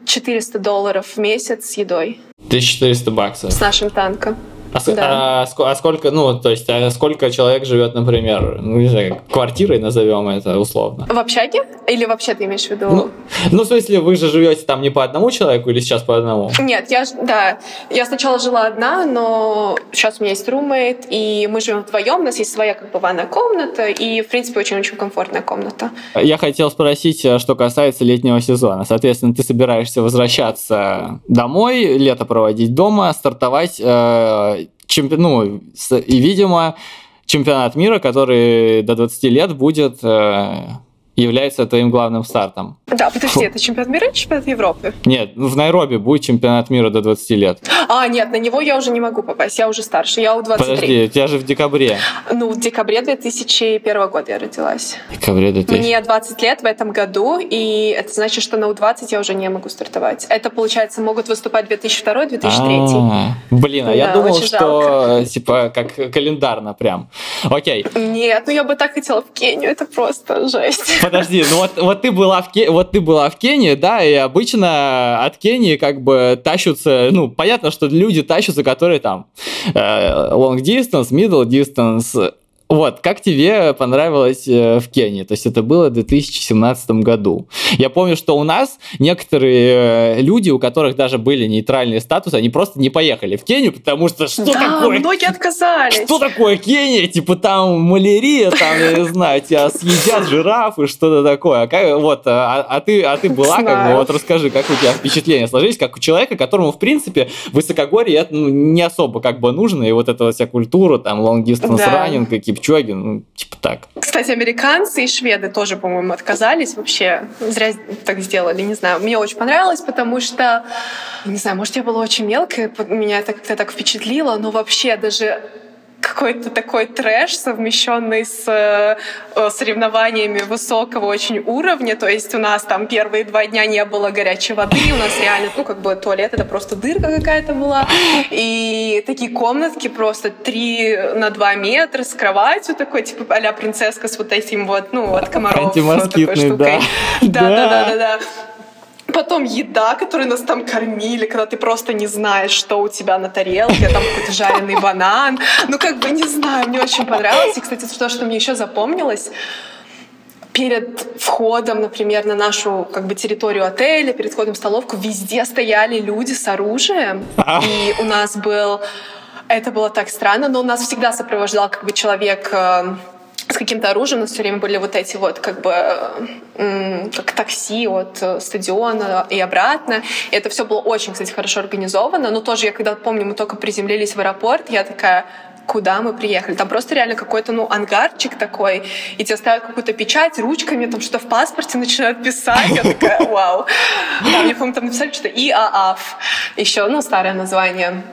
четыреста долларов в месяц с едой. тысяча четыреста баксов? С нашим танком. А, да. а, а сколько, ну, то есть, а сколько человек живет, например, ну, не знаю, квартирой назовем это условно? В общаге? Или вообще ты имеешь в виду? Ну, ну, в смысле, вы же живете там не по одному человеку или сейчас по одному? Нет, я, да, я сначала жила одна, но сейчас у меня есть румейт, и мы живем вдвоем, у нас есть своя как бы ванная комната, и, в принципе, очень-очень комфортная комната. Я хотел спросить, что касается летнего сезона. Соответственно, ты собираешься возвращаться домой, лето проводить дома, стартовать... Э- Чемпи... Ну, и, видимо, чемпионат мира, который до двадцати лет будет, э, является твоим главным стартом. Да, подожди, Фу. Это чемпионат мира или чемпионат Европы? Нет, в Найроби будет чемпионат мира до двадцати лет. А, нет, на него я уже не могу попасть, я уже старше, я у двадцати трёх. Подожди, у тебя же в декабре. Ну, в декабре две тысячи первого года я родилась. В декабре две тысячи. Мне двадцать лет в этом году, и это значит, что на У двадцать я уже не могу стартовать. Это, получается, могут выступать две тысячи второй - две тысячи третий. А-а-а. Блин, а да, я думал, что жалко. Типа как календарно прям. Окей. Нет, ну я бы так хотела в Кению, это просто жесть. Подожди, ну вот, вот ты была в Кении, вот ты была в Кении, да, и обычно от Кении как бы тащутся, ну, понятно, что люди тащутся, которые там э, long distance, middle distance. Вот, как тебе понравилось э, в Кении? То есть это было в две тысячи семнадцатом году. Я помню, что у нас некоторые э, люди, у которых даже были нейтральные статусы, они просто не поехали в Кению, потому что что да, такое? Многие отказались. Что такое Кения? Типа там малярия, там, я не знаю, тебя съедят жирафы, что-то такое. Как, вот, а, а, ты, а ты была, как бы, вот расскажи, как у тебя впечатления сложились, как у человека, которому, в принципе, высокогорье это, ну, не особо как бы нужно, и вот эта вся культура, там, long distance да. running, какие Чоги, ну, типа так. Кстати, американцы и шведы тоже, по-моему, отказались вообще. Зря так сделали, не знаю. Мне очень понравилось, потому что, не знаю, может, я была очень мелкая, меня это как-то так впечатлило, но вообще даже какой-то такой трэш, совмещенный с соревнованиями высокого очень уровня. То есть у нас там первые два дня не было горячей воды, у нас реально, ну, как бы туалет, это просто дырка какая-то была. И такие комнатки просто три на два метра с кроватью такой, типа а-ля принцесска с вот этим вот, ну, от комаров. Антимоскитный, вот да. Да-да-да-да-да. Потом еда, которой нас там кормили, когда ты просто не знаешь, что у тебя на тарелке, там какой-то жареный банан. Ну, как бы, не знаю, мне очень понравилось. И, кстати, то, что мне еще запомнилось, перед входом, например, на нашу как бы территорию отеля, перед входом в столовку, везде стояли люди с оружием. И у нас был... Это было так странно, но у нас всегда сопровождал как бы человек... с каким-то оружием. У нас все время были вот эти вот как бы как такси от стадиона и обратно. И это все было очень, кстати, хорошо организовано. Но тоже я когда помню, мы только приземлились в аэропорт, я такая... куда мы приехали. Там просто реально какой-то, ну, ангарчик такой, и тебе ставят какую-то печать ручками, там что-то в паспорте начинают писать. Я такая, вау. Мне, по-моему, там написали что-то ИААФ. Еще, ну, старое название.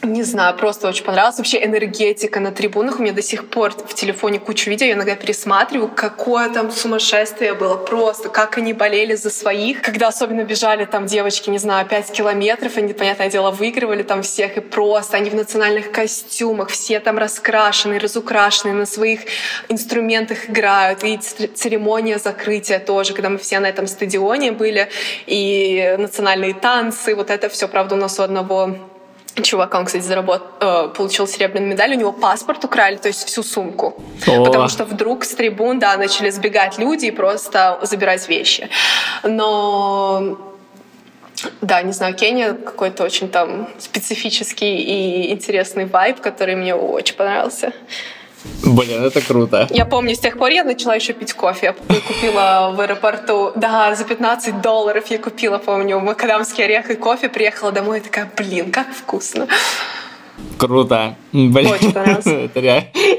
Не знаю, просто очень понравилось. Вообще энергетика на трибунах. У меня до сих пор в телефоне кучу видео, я иногда пересматриваю, какое там сумасшествие было просто, как они болели за своих. Когда особенно бежали там девочки, не знаю, пять километров, они, понятное дело, выигрывали там всех и просто. Они в национальных костюмах, все там раскрашенные, разукрашенные, на своих инструментах играют. И церемония закрытия тоже, когда мы все на этом стадионе были. И национальные танцы, вот это все, правда, у нас у одного... чувак, он, кстати, заработ... э, получил серебряную медаль, у него паспорт украли, то есть всю сумку. О. Потому что вдруг с трибун, да, начали сбегать люди и просто забирать вещи. Но... Да, не знаю, Кения какой-то очень там специфический и интересный вайб, который мне очень понравился. Блин, это круто. Я помню, с тех пор я начала еще пить кофе. Я купила в аэропорту, да, за пятнадцать долларов я купила, помню, макадамский орех и кофе, приехала домой и такая, блин, как вкусно. Круто. Блин. Очень понравилось. Это,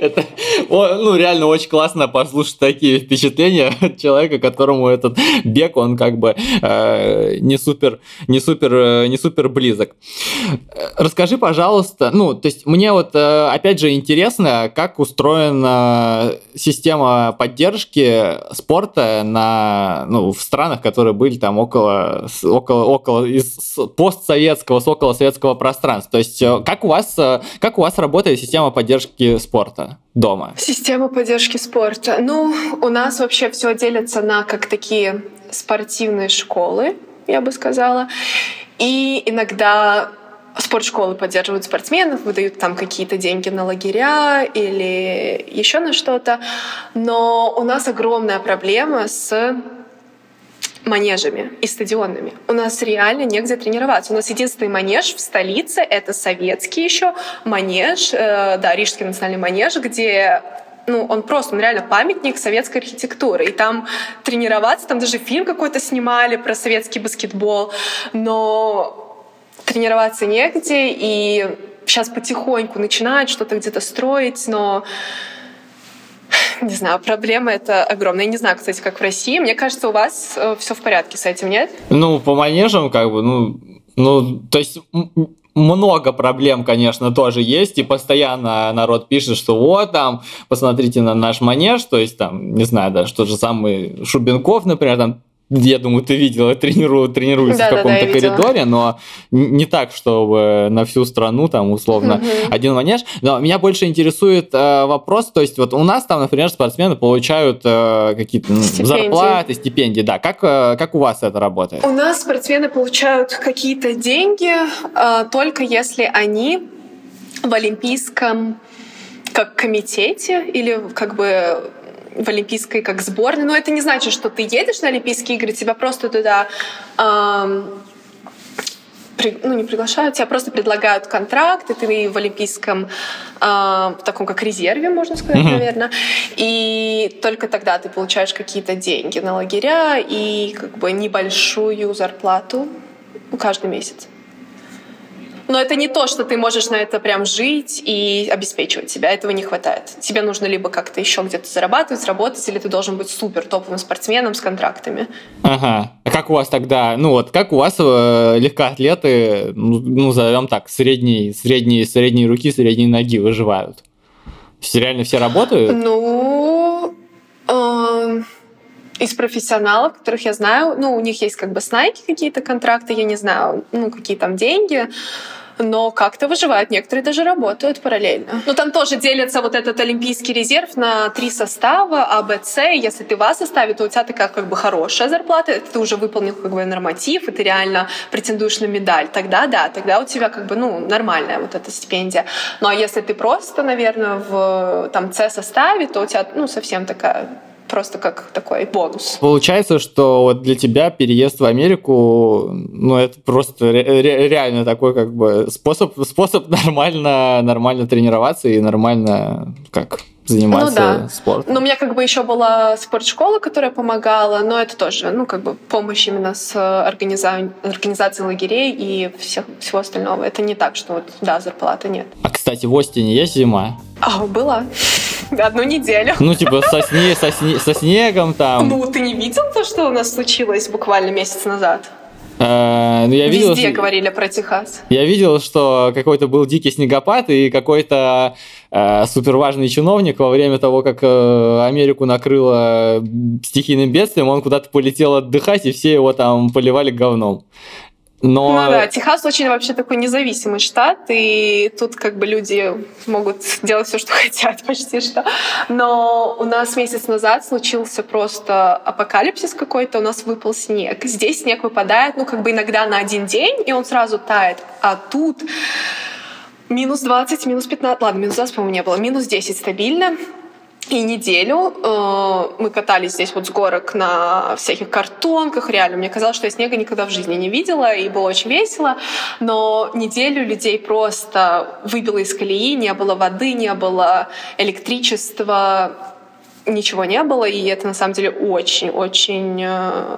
это, ну, реально очень классно послушать такие впечатления от человека, которому этот бег, он как бы э, не супер, не супер, не супер близок. Расскажи, пожалуйста, ну, то есть мне вот, опять же, интересно, как устроена система поддержки спорта на, ну, в странах, которые были там около, около, около из постсоветского, с околосоветского пространства. То есть как у вас Как у вас работает система поддержки спорта дома? Система поддержки спорта. Ну, у нас вообще все делится на как такие спортивные школы, я бы сказала. И иногда спортшколы поддерживают спортсменов, выдают там какие-то деньги на лагеря или еще на что-то. Но у нас огромная проблема с... манежами и стадионами. У нас реально негде тренироваться. У нас единственный манеж в столице, это советский еще манеж, э, да, Рижский национальный манеж, где, ну, он просто, он реально памятник советской архитектуры. И там тренироваться, там даже фильм какой-то снимали про советский баскетбол, но тренироваться негде, и сейчас потихоньку начинают что-то где-то строить, но... Не знаю, проблема это огромная. Я не знаю, кстати, как в России. Мне кажется, у вас все в порядке с этим, нет? Ну, по манежам, как бы, ну, ну, то есть... Много проблем, конечно, тоже есть, и постоянно народ пишет, что вот там, посмотрите на наш манеж, то есть там, не знаю, даже тот же самый Шубенков, например, там, я думаю, ты видела, трениру, тренируется да, в каком-то да, да, коридоре, видела. Но не так, чтобы на всю страну, там, условно, угу. один манеж. Но меня больше интересует э, вопрос, то есть вот у нас там, например, спортсмены получают э, какие-то ну, стипендии. зарплаты, стипендии, да. Как, э, как у вас это работает? У нас спортсмены получают какие-то деньги, э, только если они в Олимпийском как комитете или как бы... в олимпийской как сборной. Но это не значит, что ты едешь на Олимпийские игры, тебя просто туда... Эм, при, ну, не приглашают, тебя просто предлагают контракт, и ты в олимпийском э, в таком как резерве, можно сказать, mm-hmm. наверное. И только тогда ты получаешь какие-то деньги на лагеря и как бы небольшую зарплату каждый месяц. Но это не то, что ты можешь на это прям жить и обеспечивать себя. Этого не хватает. Тебе нужно либо как-то еще где-то зарабатывать, работать, или ты должен быть супер топовым спортсменом с контрактами. Ага. А как у вас тогда, ну вот, как у вас э, легкоатлеты, ну, назовем так, средней, средней, средней руки, средней ноги выживают? Все реально все работают? Ну, э, из профессионалов, которых я знаю, ну, у них есть как бы с Nike какие-то контракты, я не знаю, ну, какие там деньги, но как-то выживают. Некоторые даже работают параллельно. Но там тоже делится вот этот олимпийский резерв на три состава, А, Б, С. Если ты в А составе, то у тебя такая как бы хорошая зарплата, ты уже выполнил как бы норматив, и ты реально претендуешь на медаль. Тогда да, тогда у тебя как бы ну, нормальная вот эта стипендия. Ну а если ты просто, наверное, в там С составе, то у тебя ну, совсем такая... Просто как такой бонус. Получается, что вот для тебя переезд в Америку, ну, это просто ре- реально такой как бы способ, способ нормально, нормально тренироваться и нормально как... заниматься ну, да. спортом. Но у меня как бы еще была спортшкола, которая помогала, но это тоже, ну, как бы помощь именно с организа... организацией лагерей и всех, всего остального. Это не так, что вот, да, зарплаты нет. А, кстати, в Остине есть зима? А, была. Одну неделю. Ну, типа со, сне... со, сне... со снегом там. Ну, ты не видел то, что у нас случилось буквально месяц назад? А, ну, я видел, Везде что... говорили про Техас. Я видел, что какой-то был дикий снегопад, и какой-то э, суперважный чиновник во время того, как э, Америку накрыло стихийным бедствием, он куда-то полетел отдыхать, и все его там поливали говном. Но... Ну да, Техас очень вообще такой независимый штат, и тут как бы люди могут делать все, что хотят почти что. Но у нас месяц назад случился просто апокалипсис какой-то, у нас выпал снег. Здесь снег выпадает, ну как бы иногда на один день, и он сразу тает, а тут минус двадцать, минус пятнадцать, ладно, минус двадцать, по-моему, не было, минус десять стабильно. И неделю э, мы катались здесь вот с горок на всяких картонках. Реально, мне казалось, что я снега никогда в жизни не видела, и было очень весело. Но неделю людей просто выбило из колеи, не было воды, не было электричества, ничего не было. И это, на самом деле, очень-очень э,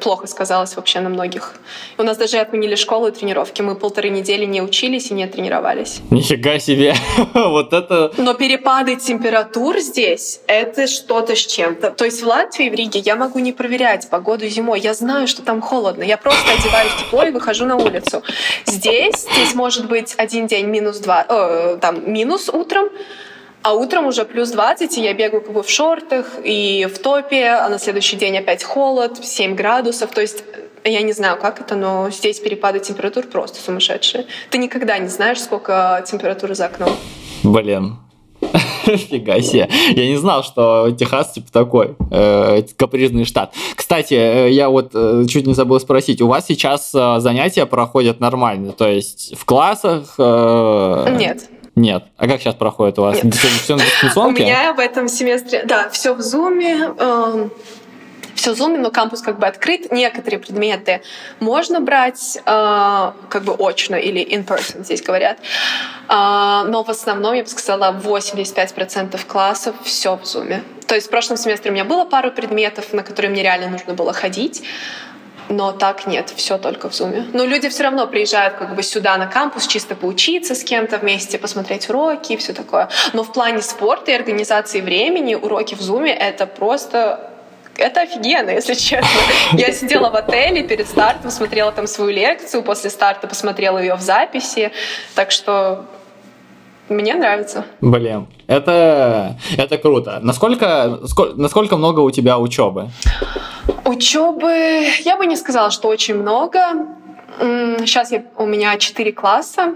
плохо сказалось вообще на многих. У нас даже отменили школу и тренировки. Мы полторы недели не учились и не тренировались. Нифига себе! Вот это... Но перепады температур здесь — это что-то с чем-то. То есть в Латвии, в Риге я могу не проверять погоду зимой. Я знаю, что там холодно. Я просто одеваюсь тепло и выхожу на улицу. Здесь, здесь может быть один день минус два, э, там, минус утром, а утром уже плюс двадцать, и я бегаю как бы в шортах и в топе, а на следующий день опять холод, семь градусов. То есть я не знаю, как это, но здесь перепады температур просто сумасшедшие. Ты никогда не знаешь, сколько температуры за окном. Блин. Фига себе. Я не знал, что Техас типа такой э, капризный штат. Кстати, я вот э, чуть не забыл спросить, у вас сейчас э, занятия проходят нормально? То есть в классах? Э... Нет. Нет. А как сейчас проходит у вас? Все, все на дистанционке? У меня в этом семестре... Да, все в Zoom. Э, все в Zoom, но кампус как бы открыт. Некоторые предметы можно брать э, как бы очно или in-person, здесь говорят. Э, но в основном, я бы сказала, восемьдесят пять процентов классов все в Zoom. То есть в прошлом семестре у меня было пару предметов, на которые мне реально нужно было ходить. Но так нет, все только в Zoom. Но люди все равно приезжают как бы сюда на кампус чисто поучиться с кем-то вместе, посмотреть уроки и все такое. Но в плане спорта и организации времени уроки в Zoom — это просто... Это офигенно, если честно. Я сидела в отеле перед стартом, смотрела там свою лекцию, после старта посмотрела ее в записи. Так что... Мне нравится. Блин, это, это круто. Насколько, насколько много у тебя учебы? Учебы, я бы не сказала, что очень много. Сейчас я, у меня четыре класса,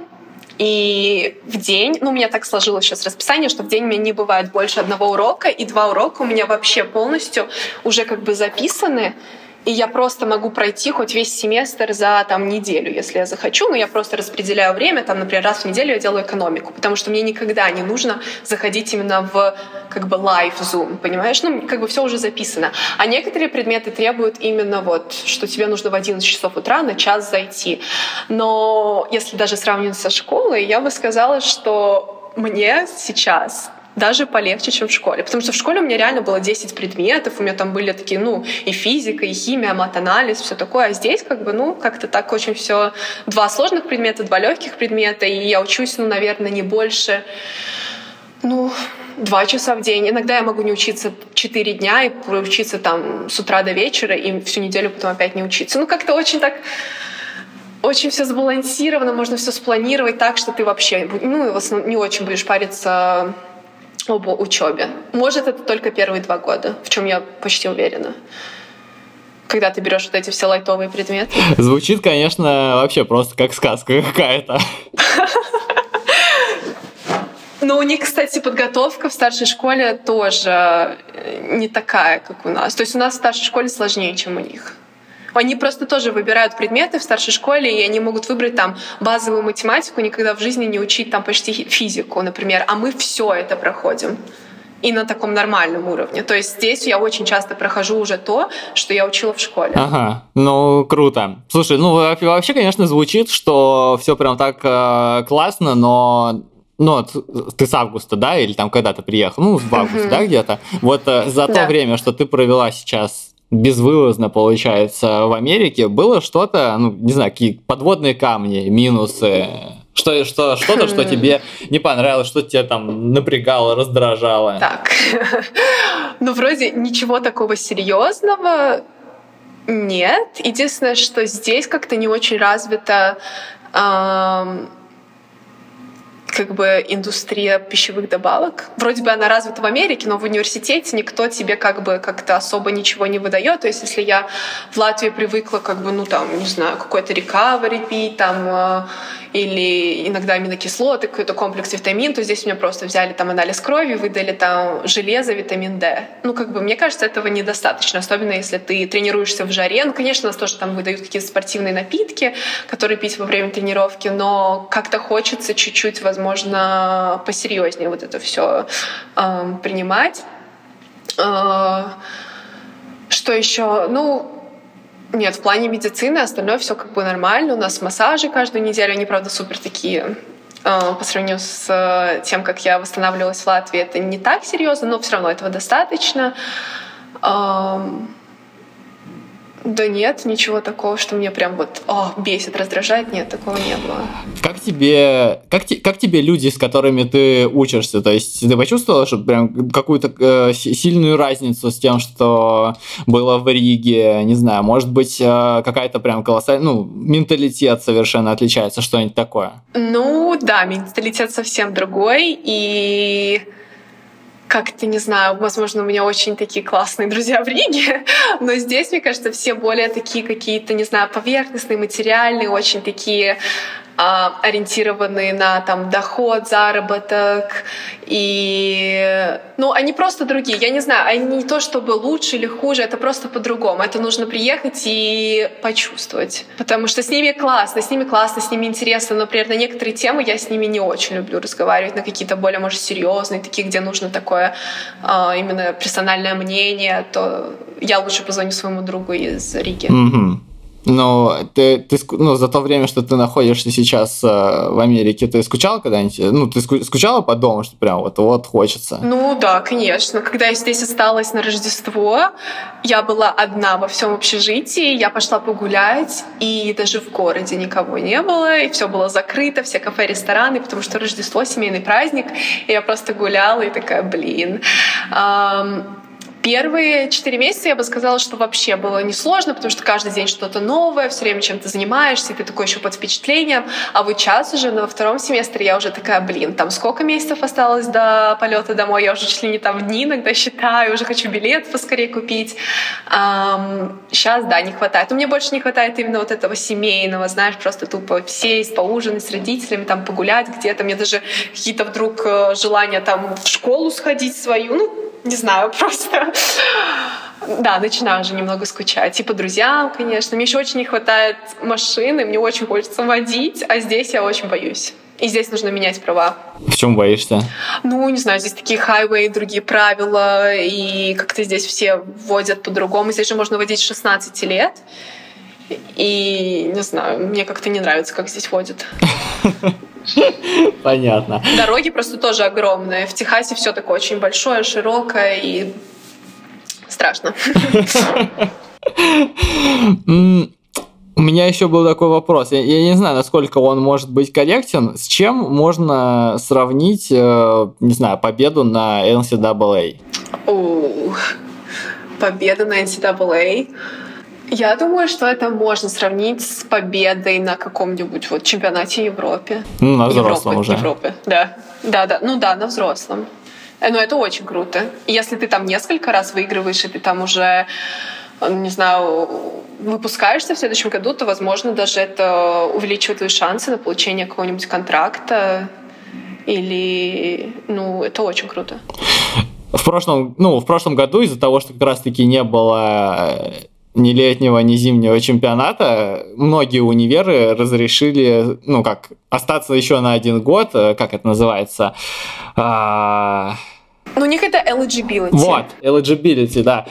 и в день, ну у меня так сложилось сейчас расписание, что в день у меня не бывает больше одного урока, и два урока у меня вообще полностью уже как бы записаны. И я просто могу пройти хоть весь семестр за там, неделю, если я захочу. Но я просто распределяю время. Там, например, раз в неделю я делаю экономику, потому что мне никогда не нужно заходить именно в как бы live Zoom, понимаешь? Ну, как бы все уже записано. А некоторые предметы требуют именно вот, что тебе нужно в одиннадцать часов утра на час зайти. Но если даже сравнивать со школой, я бы сказала, что мне сейчас... даже полегче, чем в школе. Потому что в школе у меня реально было десять предметов, у меня там были такие, ну, и физика, и химия, матанализ, все такое. А здесь как бы, ну, как-то так очень все... Два сложных предмета, два легких предмета, и я учусь, ну, наверное, не больше, ну, два часа в день. Иногда я могу не учиться четыре дня и проучиться там с утра до вечера, и всю неделю потом опять не учиться. Ну, как-то очень так... Очень все сбалансировано, можно все спланировать так, что ты вообще, ну, не очень будешь париться... об учебе. Может, это только первые два года, в чем я почти уверена. Когда ты берешь вот эти все лайтовые предметы. Звучит, конечно, вообще просто как сказка какая-то. Но у них, кстати, подготовка в старшей школе тоже не такая, как у нас. То есть у нас в старшей школе сложнее, чем у них. Они просто тоже выбирают предметы в старшей школе, и они могут выбрать там базовую математику, никогда в жизни не учить там почти физику, например. А мы все это проходим. И на таком нормальном уровне. То есть здесь я очень часто прохожу уже то, что я учила в школе. Ага, ну круто. Слушай, ну вообще, конечно, звучит, что все прям так э, классно, но... Ну, ты с августа, да, или там когда-то приехал? Ну, в август, mm-hmm. да, где-то? Вот э, за то да. время, что ты провела сейчас... безвылазно, получается, в Америке, было что-то, ну, не знаю, какие подводные камни, минусы, что, что, что-то, что тебе не понравилось, что тебя там напрягало, раздражало. Так, ну, вроде ничего такого серьезного нет. Единственное, что здесь как-то не очень развита эм, как бы индустрия пищевых добавок. Вроде бы она развита в Америке, но в университете никто тебе как бы как-то особо ничего не выдает. То есть, если я в Латвии привыкла, как бы, ну там, не знаю, какой-то рекавери пить, там, или иногда аминокислоты, какой-то комплекс витамин, то здесь у меня просто взяли там анализ крови, выдали там железо, витамин Д. Ну, как бы, мне кажется, этого недостаточно, особенно если ты тренируешься в жаре. Ну, конечно, у нас тоже там выдают какие-то спортивные напитки, которые пить во время тренировки, но как-то хочется чуть-чуть, возможно, Возможно, посерьезнее вот это все э, принимать. Э, что еще? Ну, нет, в плане медицины остальное все как бы нормально. У нас массажи каждую неделю, они, правда, супер такие. Э, по сравнению с тем, как я восстанавливалась в Латвии, это не так серьезно, но все равно этого достаточно. Э, Да нет, ничего такого, что мне прям вот о, бесит, раздражает, нет, такого не было. Как тебе, как, те, как тебе люди, с которыми ты учишься? То есть ты почувствовала, что прям какую-то э, сильную разницу с тем, что было в Риге? Не знаю, может быть, э, какая-то прям колоссальная, ну, менталитет совершенно отличается, что-нибудь такое? Ну да, менталитет совсем другой, и... Как-то, не знаю, возможно, у меня очень такие классные друзья в Риге, но здесь, мне кажется, все более такие какие-то, не знаю, поверхностные, материальные, очень такие а, ориентированные на там доход, заработок. И... Ну, они просто другие. Я не знаю, они не то чтобы лучше или хуже, это просто по-другому. Это нужно приехать и почувствовать. Потому что с ними классно, с ними классно, с ними интересно, но, например, на некоторые темы я с ними не очень люблю разговаривать, на какие-то более, может, серьезные, такие, где нужно такое именно персональное мнение, то я лучше позвоню своему другу из Риги. Mm-hmm. Но ты, ты, ну, за то время, что ты находишься сейчас э, в Америке, ты скучала когда-нибудь? Ну, ты скучала по дому, что прям вот, вот хочется? Ну да, конечно. Когда я здесь осталась на Рождество, я была одна во всем общежитии, я пошла погулять, и даже в городе никого не было, и все было закрыто, все кафе, рестораны, потому что Рождество — семейный праздник, и я просто гуляла и такая, блин... Эм... Первые четыре месяца я бы сказала, что вообще было несложно, потому что каждый день что-то новое, все время чем-то занимаешься, и ты такой еще под впечатлением. А вот сейчас уже, ну, во втором семестре я уже такая, блин, там сколько месяцев осталось до полета домой, я уже чуть ли не там дни иногда считаю, уже хочу билет поскорее купить. Эм, сейчас, да, не хватает. Но мне больше не хватает именно вот этого семейного, знаешь, просто тупо сесть, поужинать с родителями, там погулять где-то. Мне даже какие-то вдруг желания там в школу сходить свою, ну, не знаю, просто... Да, начинаю уже немного скучать. И по друзьям, конечно. Мне еще очень не хватает машины, мне очень хочется водить, а здесь я очень боюсь. И здесь нужно менять права. В чем боишься? Ну, не знаю, здесь такие хайвей, другие правила, и как-то здесь все водят по-другому. Здесь же можно водить с шестнадцати лет. И, не знаю, мне как-то не нравится, как здесь водят. Понятно. Дороги просто тоже огромные. В Техасе все такое очень большое, широкое и страшно. У меня еще был такой вопрос. Я, я не знаю, насколько он может быть корректен. С чем можно сравнить, э, не знаю, победу на эн си эй эй? О, победа на эн си эй эй. Я думаю, что это можно сравнить с победой на каком-нибудь вот чемпионате Европы. Ну, на взрослом Европы, уже. Европы, да. Да, да. Ну да, на взрослом. Но это очень круто. Если ты там несколько раз выигрываешь, и ты там уже, не знаю, выпускаешься в следующем году, то, возможно, даже это увеличивает твои шансы на получение какого-нибудь контракта. Или... Ну, это очень круто. В прошлом, ну, в прошлом году из-за того, что как раз-таки не было ни летнего, ни зимнего чемпионата, многие универы разрешили, ну, как, остаться еще на один год, как это называется... А... Ну, у них это eligibility. Вот, eligibility, да.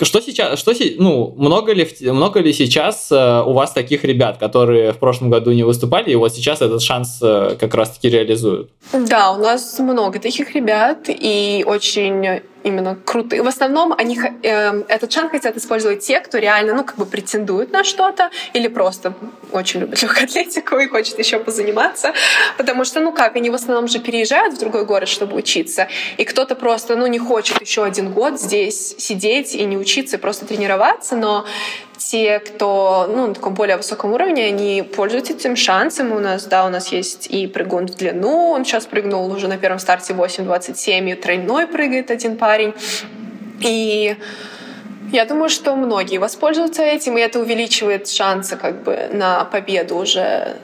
Что сейчас, что, ну, много ли, много ли сейчас у вас таких ребят, которые в прошлом году не выступали, и вот сейчас этот шанс как раз-таки реализуют? Да, у нас много таких ребят, и очень именно крутые. В основном они, э, этот шанс хотят использовать те, кто реально, ну, как бы претендует на что-то, или просто очень любит легкую атлетику и хочет еще позаниматься. Потому что, ну как, они в основном же переезжают в другой город, чтобы учиться, и кто-то просто, ну, не хочет еще один год здесь сидеть и не учиться, и просто тренироваться, но те, кто, ну, на таком более высоком уровне, они пользуются этим шансом. У нас, да, у нас есть и прыгун в длину, он сейчас прыгнул уже на первом старте восемь двадцать семь, и тройной прыгает один парень. И я думаю, что многие воспользуются этим, и это увеличивает шансы как бы на победу уже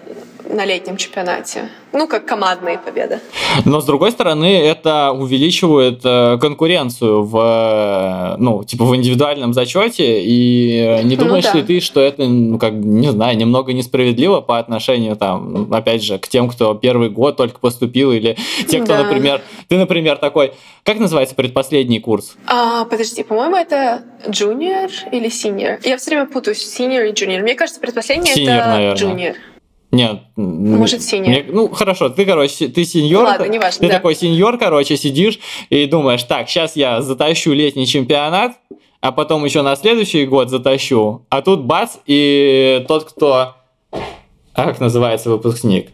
на летнем чемпионате. Ну, как командные победы. Но, с другой стороны, это увеличивает конкуренцию в, ну, типа, в индивидуальном зачете. И не думаешь ну, да. ли ты, что это, ну, как, не знаю, немного несправедливо по отношению, там, опять же, к тем, кто первый год только поступил, или те, кто, да. например... Ты, например, такой... Как называется предпоследний курс? А, подожди, по-моему, это junior или senior? Я все время путаюсь, senior и junior. Мне кажется, предпоследний senior, это наверное. Junior. Нет. Может, сеньор. Ну, хорошо, ты, короче, ты сеньор. Ладно, не важно, ты да. такой сеньор, короче, сидишь и думаешь, так, сейчас я затащу летний чемпионат, а потом еще на следующий год затащу. А тут бац, и тот, кто... А как называется выпускник?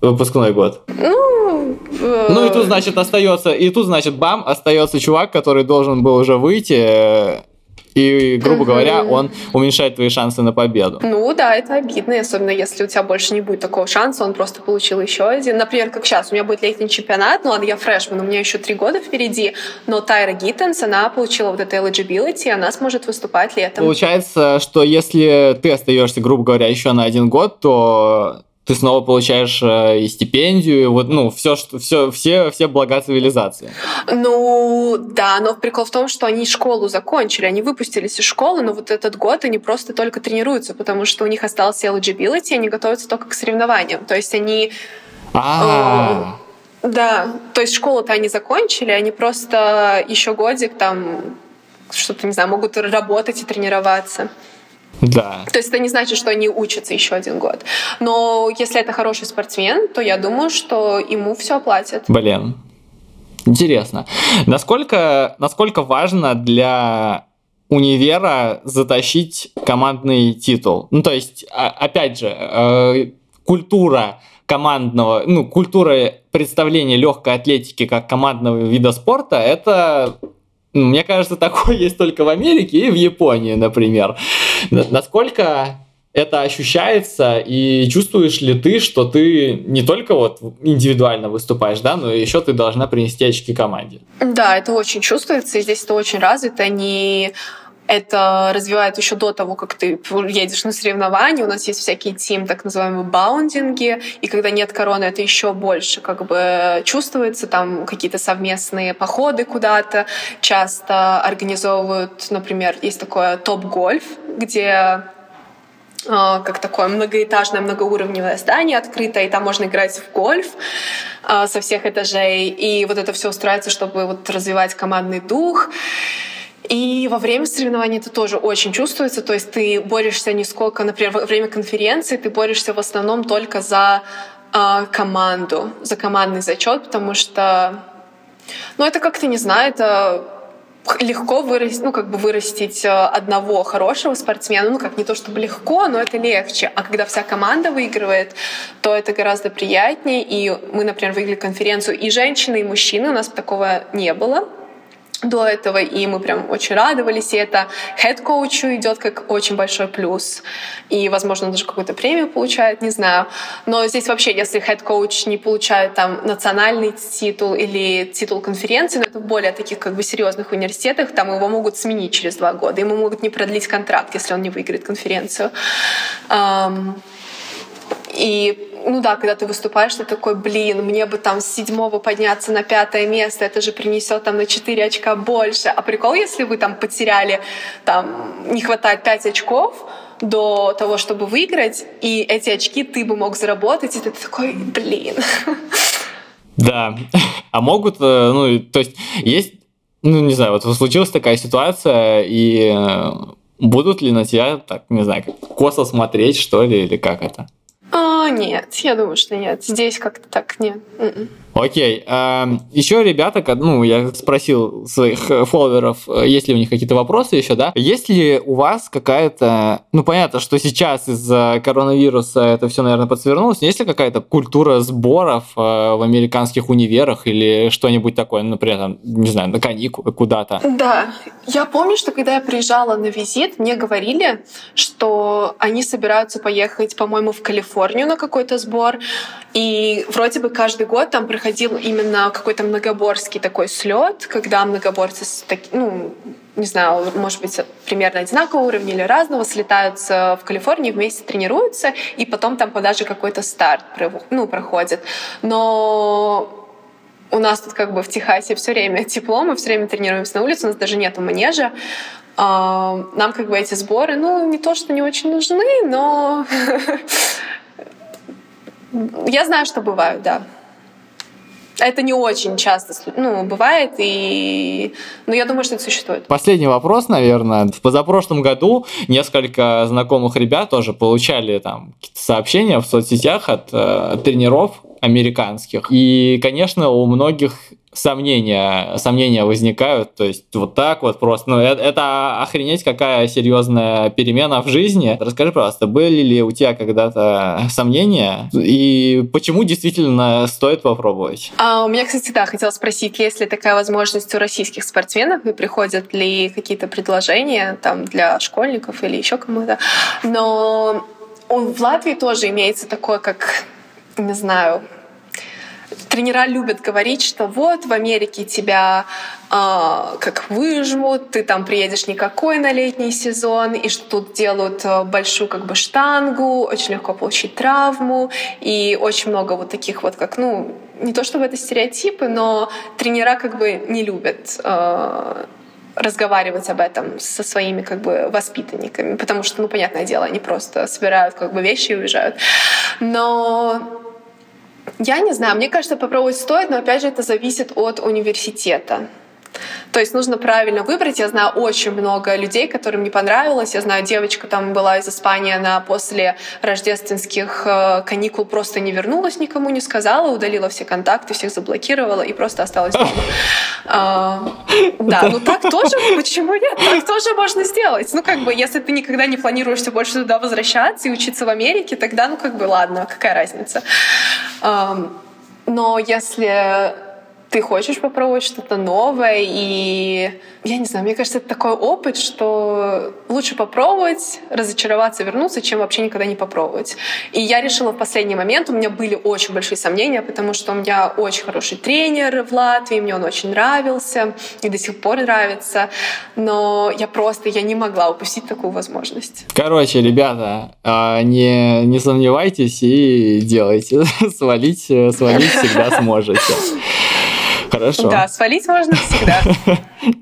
Выпускной год. Ну, ну и тут, значит, остается... И тут, значит, бам, остается чувак, который должен был уже выйти... И, грубо говоря, он уменьшает твои шансы на победу. Ну да, это обидно, особенно если у тебя больше не будет такого шанса, он просто получил еще один. Например, как сейчас, у меня будет летний чемпионат, ну ладно, я фрешман, у меня еще три года впереди, но Тайра Гиттенс, она получила вот это eligibility, она сможет выступать летом. Получается, что если ты остаешься, грубо говоря, еще на один год, то... ты снова получаешь и стипендию, и вот, ну, все, все, все, все блага цивилизации. Ну, да, но прикол в том, что они школу закончили, они выпустились из школы, но вот этот год они просто только тренируются, потому что у них остался eligibility, они готовятся только к соревнованиям. То есть они... А-а-а. Э, да, то есть школу-то они закончили, они просто еще годик там что-то, не знаю, могут работать и тренироваться. Да. То есть это не значит, что они учатся еще один год. Но если это хороший спортсмен, то я думаю, что ему все оплатят. Блин, интересно. Насколько, насколько важно для универа затащить командный титул? Ну, то есть, опять же, культура командного, ну, культура представления легкой атлетики как командного вида спорта, это... Мне кажется, такое есть только в Америке и в Японии, например. Насколько это ощущается, и чувствуешь ли ты, что ты не только вот индивидуально выступаешь, да, но еще ты должна принести очки команде? Да, это очень чувствуется, и здесь это очень развито. Они это развивают еще до того, как ты едешь на соревнования. У нас есть всякие тим, так называемые баундинги, и когда нет короны, это еще больше как бы чувствуется. Там какие-то совместные походы куда-то часто организовывают. Например, есть такое топ-гольф, где... как такое многоэтажное, многоуровневое здание открытое, и там можно играть в гольф со всех этажей. И вот это все устраивается, чтобы вот развивать командный дух. И во время соревнований это тоже очень чувствуется. То есть ты борешься не сколько, например, во время конференции ты борешься в основном только за э, команду, за командный зачет, потому что, ну, это как-то, не знаю, это легко вырастить, ну, как бы вырастить одного хорошего спортсмена. Ну, как не то чтобы легко, но это легче. А когда вся команда выигрывает, то это гораздо приятнее. И мы, например, выиграли конференцию и женщины, и мужчины. У нас такого не было. до этого, и мы прям очень радовались, и это хед-коучу идет как очень большой плюс, и, возможно, даже какую-то премию получает, не знаю. Но здесь вообще, если хед-коуч не получает там национальный титул или титул конференции, но это в более таких как бы серьезных университетах, там его могут сменить через два года, ему могут не продлить контракт, если он не выиграет конференцию. И ну да, когда ты выступаешь, ты такой, блин, мне бы там с седьмого подняться на пятое место, это же принесет там на четыре очка больше. А прикол, если вы там потеряли, там не хватает пять очков до того, чтобы выиграть, и эти очки ты бы мог заработать, и ты такой, блин. Да, а могут, ну, то есть есть, ну, не знаю, вот случилась такая ситуация, и будут ли на тебя, так, не знаю, косо смотреть, что ли, или как это? А, нет, я думаю, что нет. Здесь как-то так нет. Mm-mm. Окей. Еще ребята, ну, я спросил своих фолловеров, есть ли у них какие-то вопросы еще, да? Есть ли у вас какая-то... Ну, понятно, что сейчас из-за коронавируса это все, наверное, подсвернулось. Есть ли какая-то культура сборов в американских универах или что-нибудь такое, например, там, не знаю, на каникулы куда-то? Да. Я помню, что когда я приезжала на визит, мне говорили, что они собираются поехать, по-моему, в Калифорнию на какой-то сбор. И вроде бы каждый год там проходили ходил именно какой-то многоборский такой слет, когда многоборцы, ну, не знаю, может быть, примерно одинакового уровня или разного, слетаются в Калифорнии, вместе тренируются, и потом там даже какой-то старт, ну, проходит. Но... У нас тут как бы в Техасе все время тепло, мы все время тренируемся на улице, у нас даже нету манежа. Нам как бы эти сборы, ну, не то, что не очень нужны, но... Я знаю, что бывают, да. Это не очень часто, ну, бывает, и... но я думаю, что это существует. Последний вопрос, наверное. В позапрошлом году несколько знакомых ребят тоже получали там какие-то сообщения в соцсетях от э, тренеров американских. И, конечно, у многих сомнения, сомнения возникают. То есть вот так вот просто. Ну, это, это охренеть, какая серьезная перемена в жизни. Расскажи, пожалуйста, были ли у тебя когда-то сомнения? И почему действительно стоит попробовать? А, у меня, кстати, да, хотела спросить, есть ли такая возможность у российских спортсменов и приходят ли какие-то предложения там, для школьников или еще кому-то. Но в Латвии тоже имеется такое, как, не знаю... Тренера любят говорить, что вот в Америке тебя э, как выжмут, ты там приедешь никакой на летний сезон, и что тут делают большую как бы штангу, очень легко получить травму, и очень много вот таких вот как, ну, не то чтобы это стереотипы, но тренера как бы не любят э, разговаривать об этом со своими как бы воспитанниками, потому что, ну, понятное дело, они просто собирают как бы вещи и уезжают. Но... Я не знаю, мне кажется, попробовать стоит, но, опять же, это зависит от университета. То есть нужно правильно выбрать. Я знаю очень много людей, которым не понравилось. Я знаю, девочка там была из Испании, она после рождественских каникул просто не вернулась, никому не сказала, удалила все контакты, всех заблокировала и просто осталась дома. Да, ну так тоже, почему нет? Так тоже можно сделать. Ну как бы, если ты никогда не планируешь все больше туда возвращаться и учиться в Америке, тогда, ну как бы, ладно, какая разница. Но если... ты хочешь попробовать что-то новое, и, я не знаю, мне кажется, это такой опыт, что лучше попробовать, разочароваться, вернуться, чем вообще никогда не попробовать. И я решила в последний момент, у меня были очень большие сомнения, потому что у меня очень хороший тренер в Латвии, мне он очень нравился, и до сих пор нравится, но я просто, я не могла упустить такую возможность. Короче, ребята, не, не сомневайтесь и делайте. Свалить, свалить всегда сможете. Хорошо. Да, свалить можно всегда.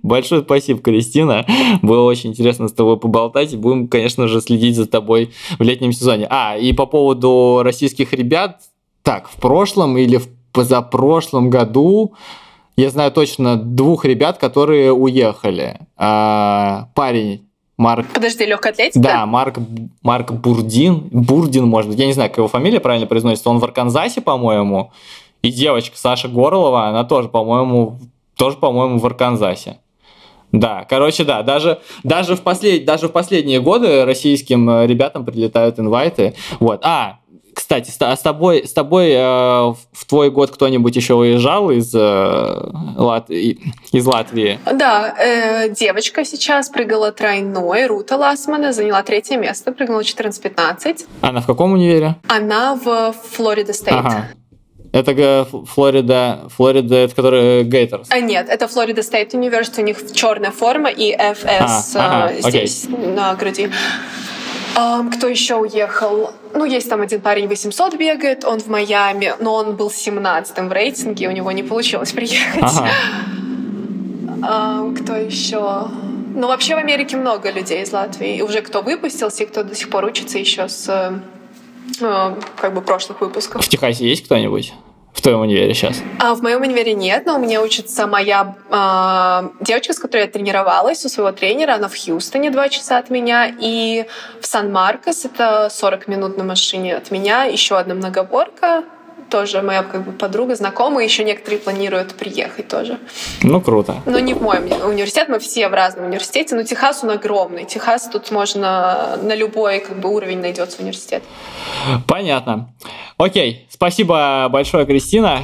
Большое спасибо, Кристина. Было очень интересно с тобой поболтать. Будем, конечно же, следить за тобой в летнем сезоне. А, и по поводу российских ребят. Так, в прошлом или в позапрошлом году я знаю точно двух ребят, которые уехали. А, парень Марк... Подожди, легкая атлетика? Да, Марк, Марк Бурдин. Бурдин, может быть. Я не знаю, как его фамилия правильно произносится. Он в Арканзасе, по-моему. И девочка Саша Горлова, она тоже, по-моему, тоже, по-моему, в Арканзасе. Да, короче, да, даже, даже, в послед... даже в последние годы российским ребятам прилетают инвайты. Вот. А, Кстати, с тобой, с тобой э, в твой год кто-нибудь еще уезжал из, э, Лат... из Латвии? Да, э, девочка сейчас прыгала тройной, Рута Ласмана, заняла третье место, прыгнула четырнадцать пятнадцать. Она в каком универе? Она в Florida State. Ага. Это Флорида, Флорида, это который Гейтерс? А нет, это Florida State University, у них черная форма и эф эс а, ага, здесь окей. на груди. Um, кто еще уехал? Ну, есть там один парень восемьсот бегает, он в Майами, но он был семнадцатым в рейтинге, у него не получилось приехать. Ага. Um, кто еще? Ну, вообще в Америке много людей из Латвии. И уже кто выпустился, и кто до сих пор учится еще с ну, как бы прошлых выпусков. В Техасе есть кто-нибудь? В твоем универе сейчас? А, в моем универе нет, но у меня учится моя а, девочка, с которой я тренировалась, у своего тренера, она в Хьюстоне два часа от меня, и в Сан-Маркос это сорок минут на машине от меня, еще одна многоборка, тоже моя как бы подруга, знакомая, еще некоторые планируют приехать тоже. Ну, круто. Но не в мой университет, мы все в разном университете, но Техас он огромный, Техас тут можно на любой как бы уровень найдется университет. Понятно. Окей, спасибо большое, Кристина.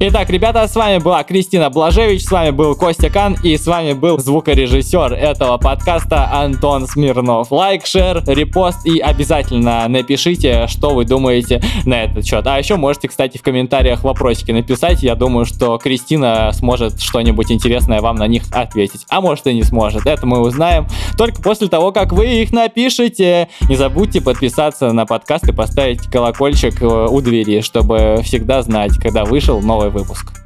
Итак, ребята, с вами была Кристина Блажевич, с вами был Костя Кан и с вами был звукорежиссер этого подкаста Антон Смирнов. Лайк, шер, репост и обязательно напишите, что вы думаете на этот счет. А еще можете, кстати, в комментариях вопросики написать. Я думаю, что Кристина сможет что-нибудь интересное вам на них ответить. А может и не сможет. Это мы узнаем только после того, как вы их напишите. Не забудьте подписаться на подкаст и поставить колокольчик у двери, чтобы всегда знать, когда вышел новый выпуск.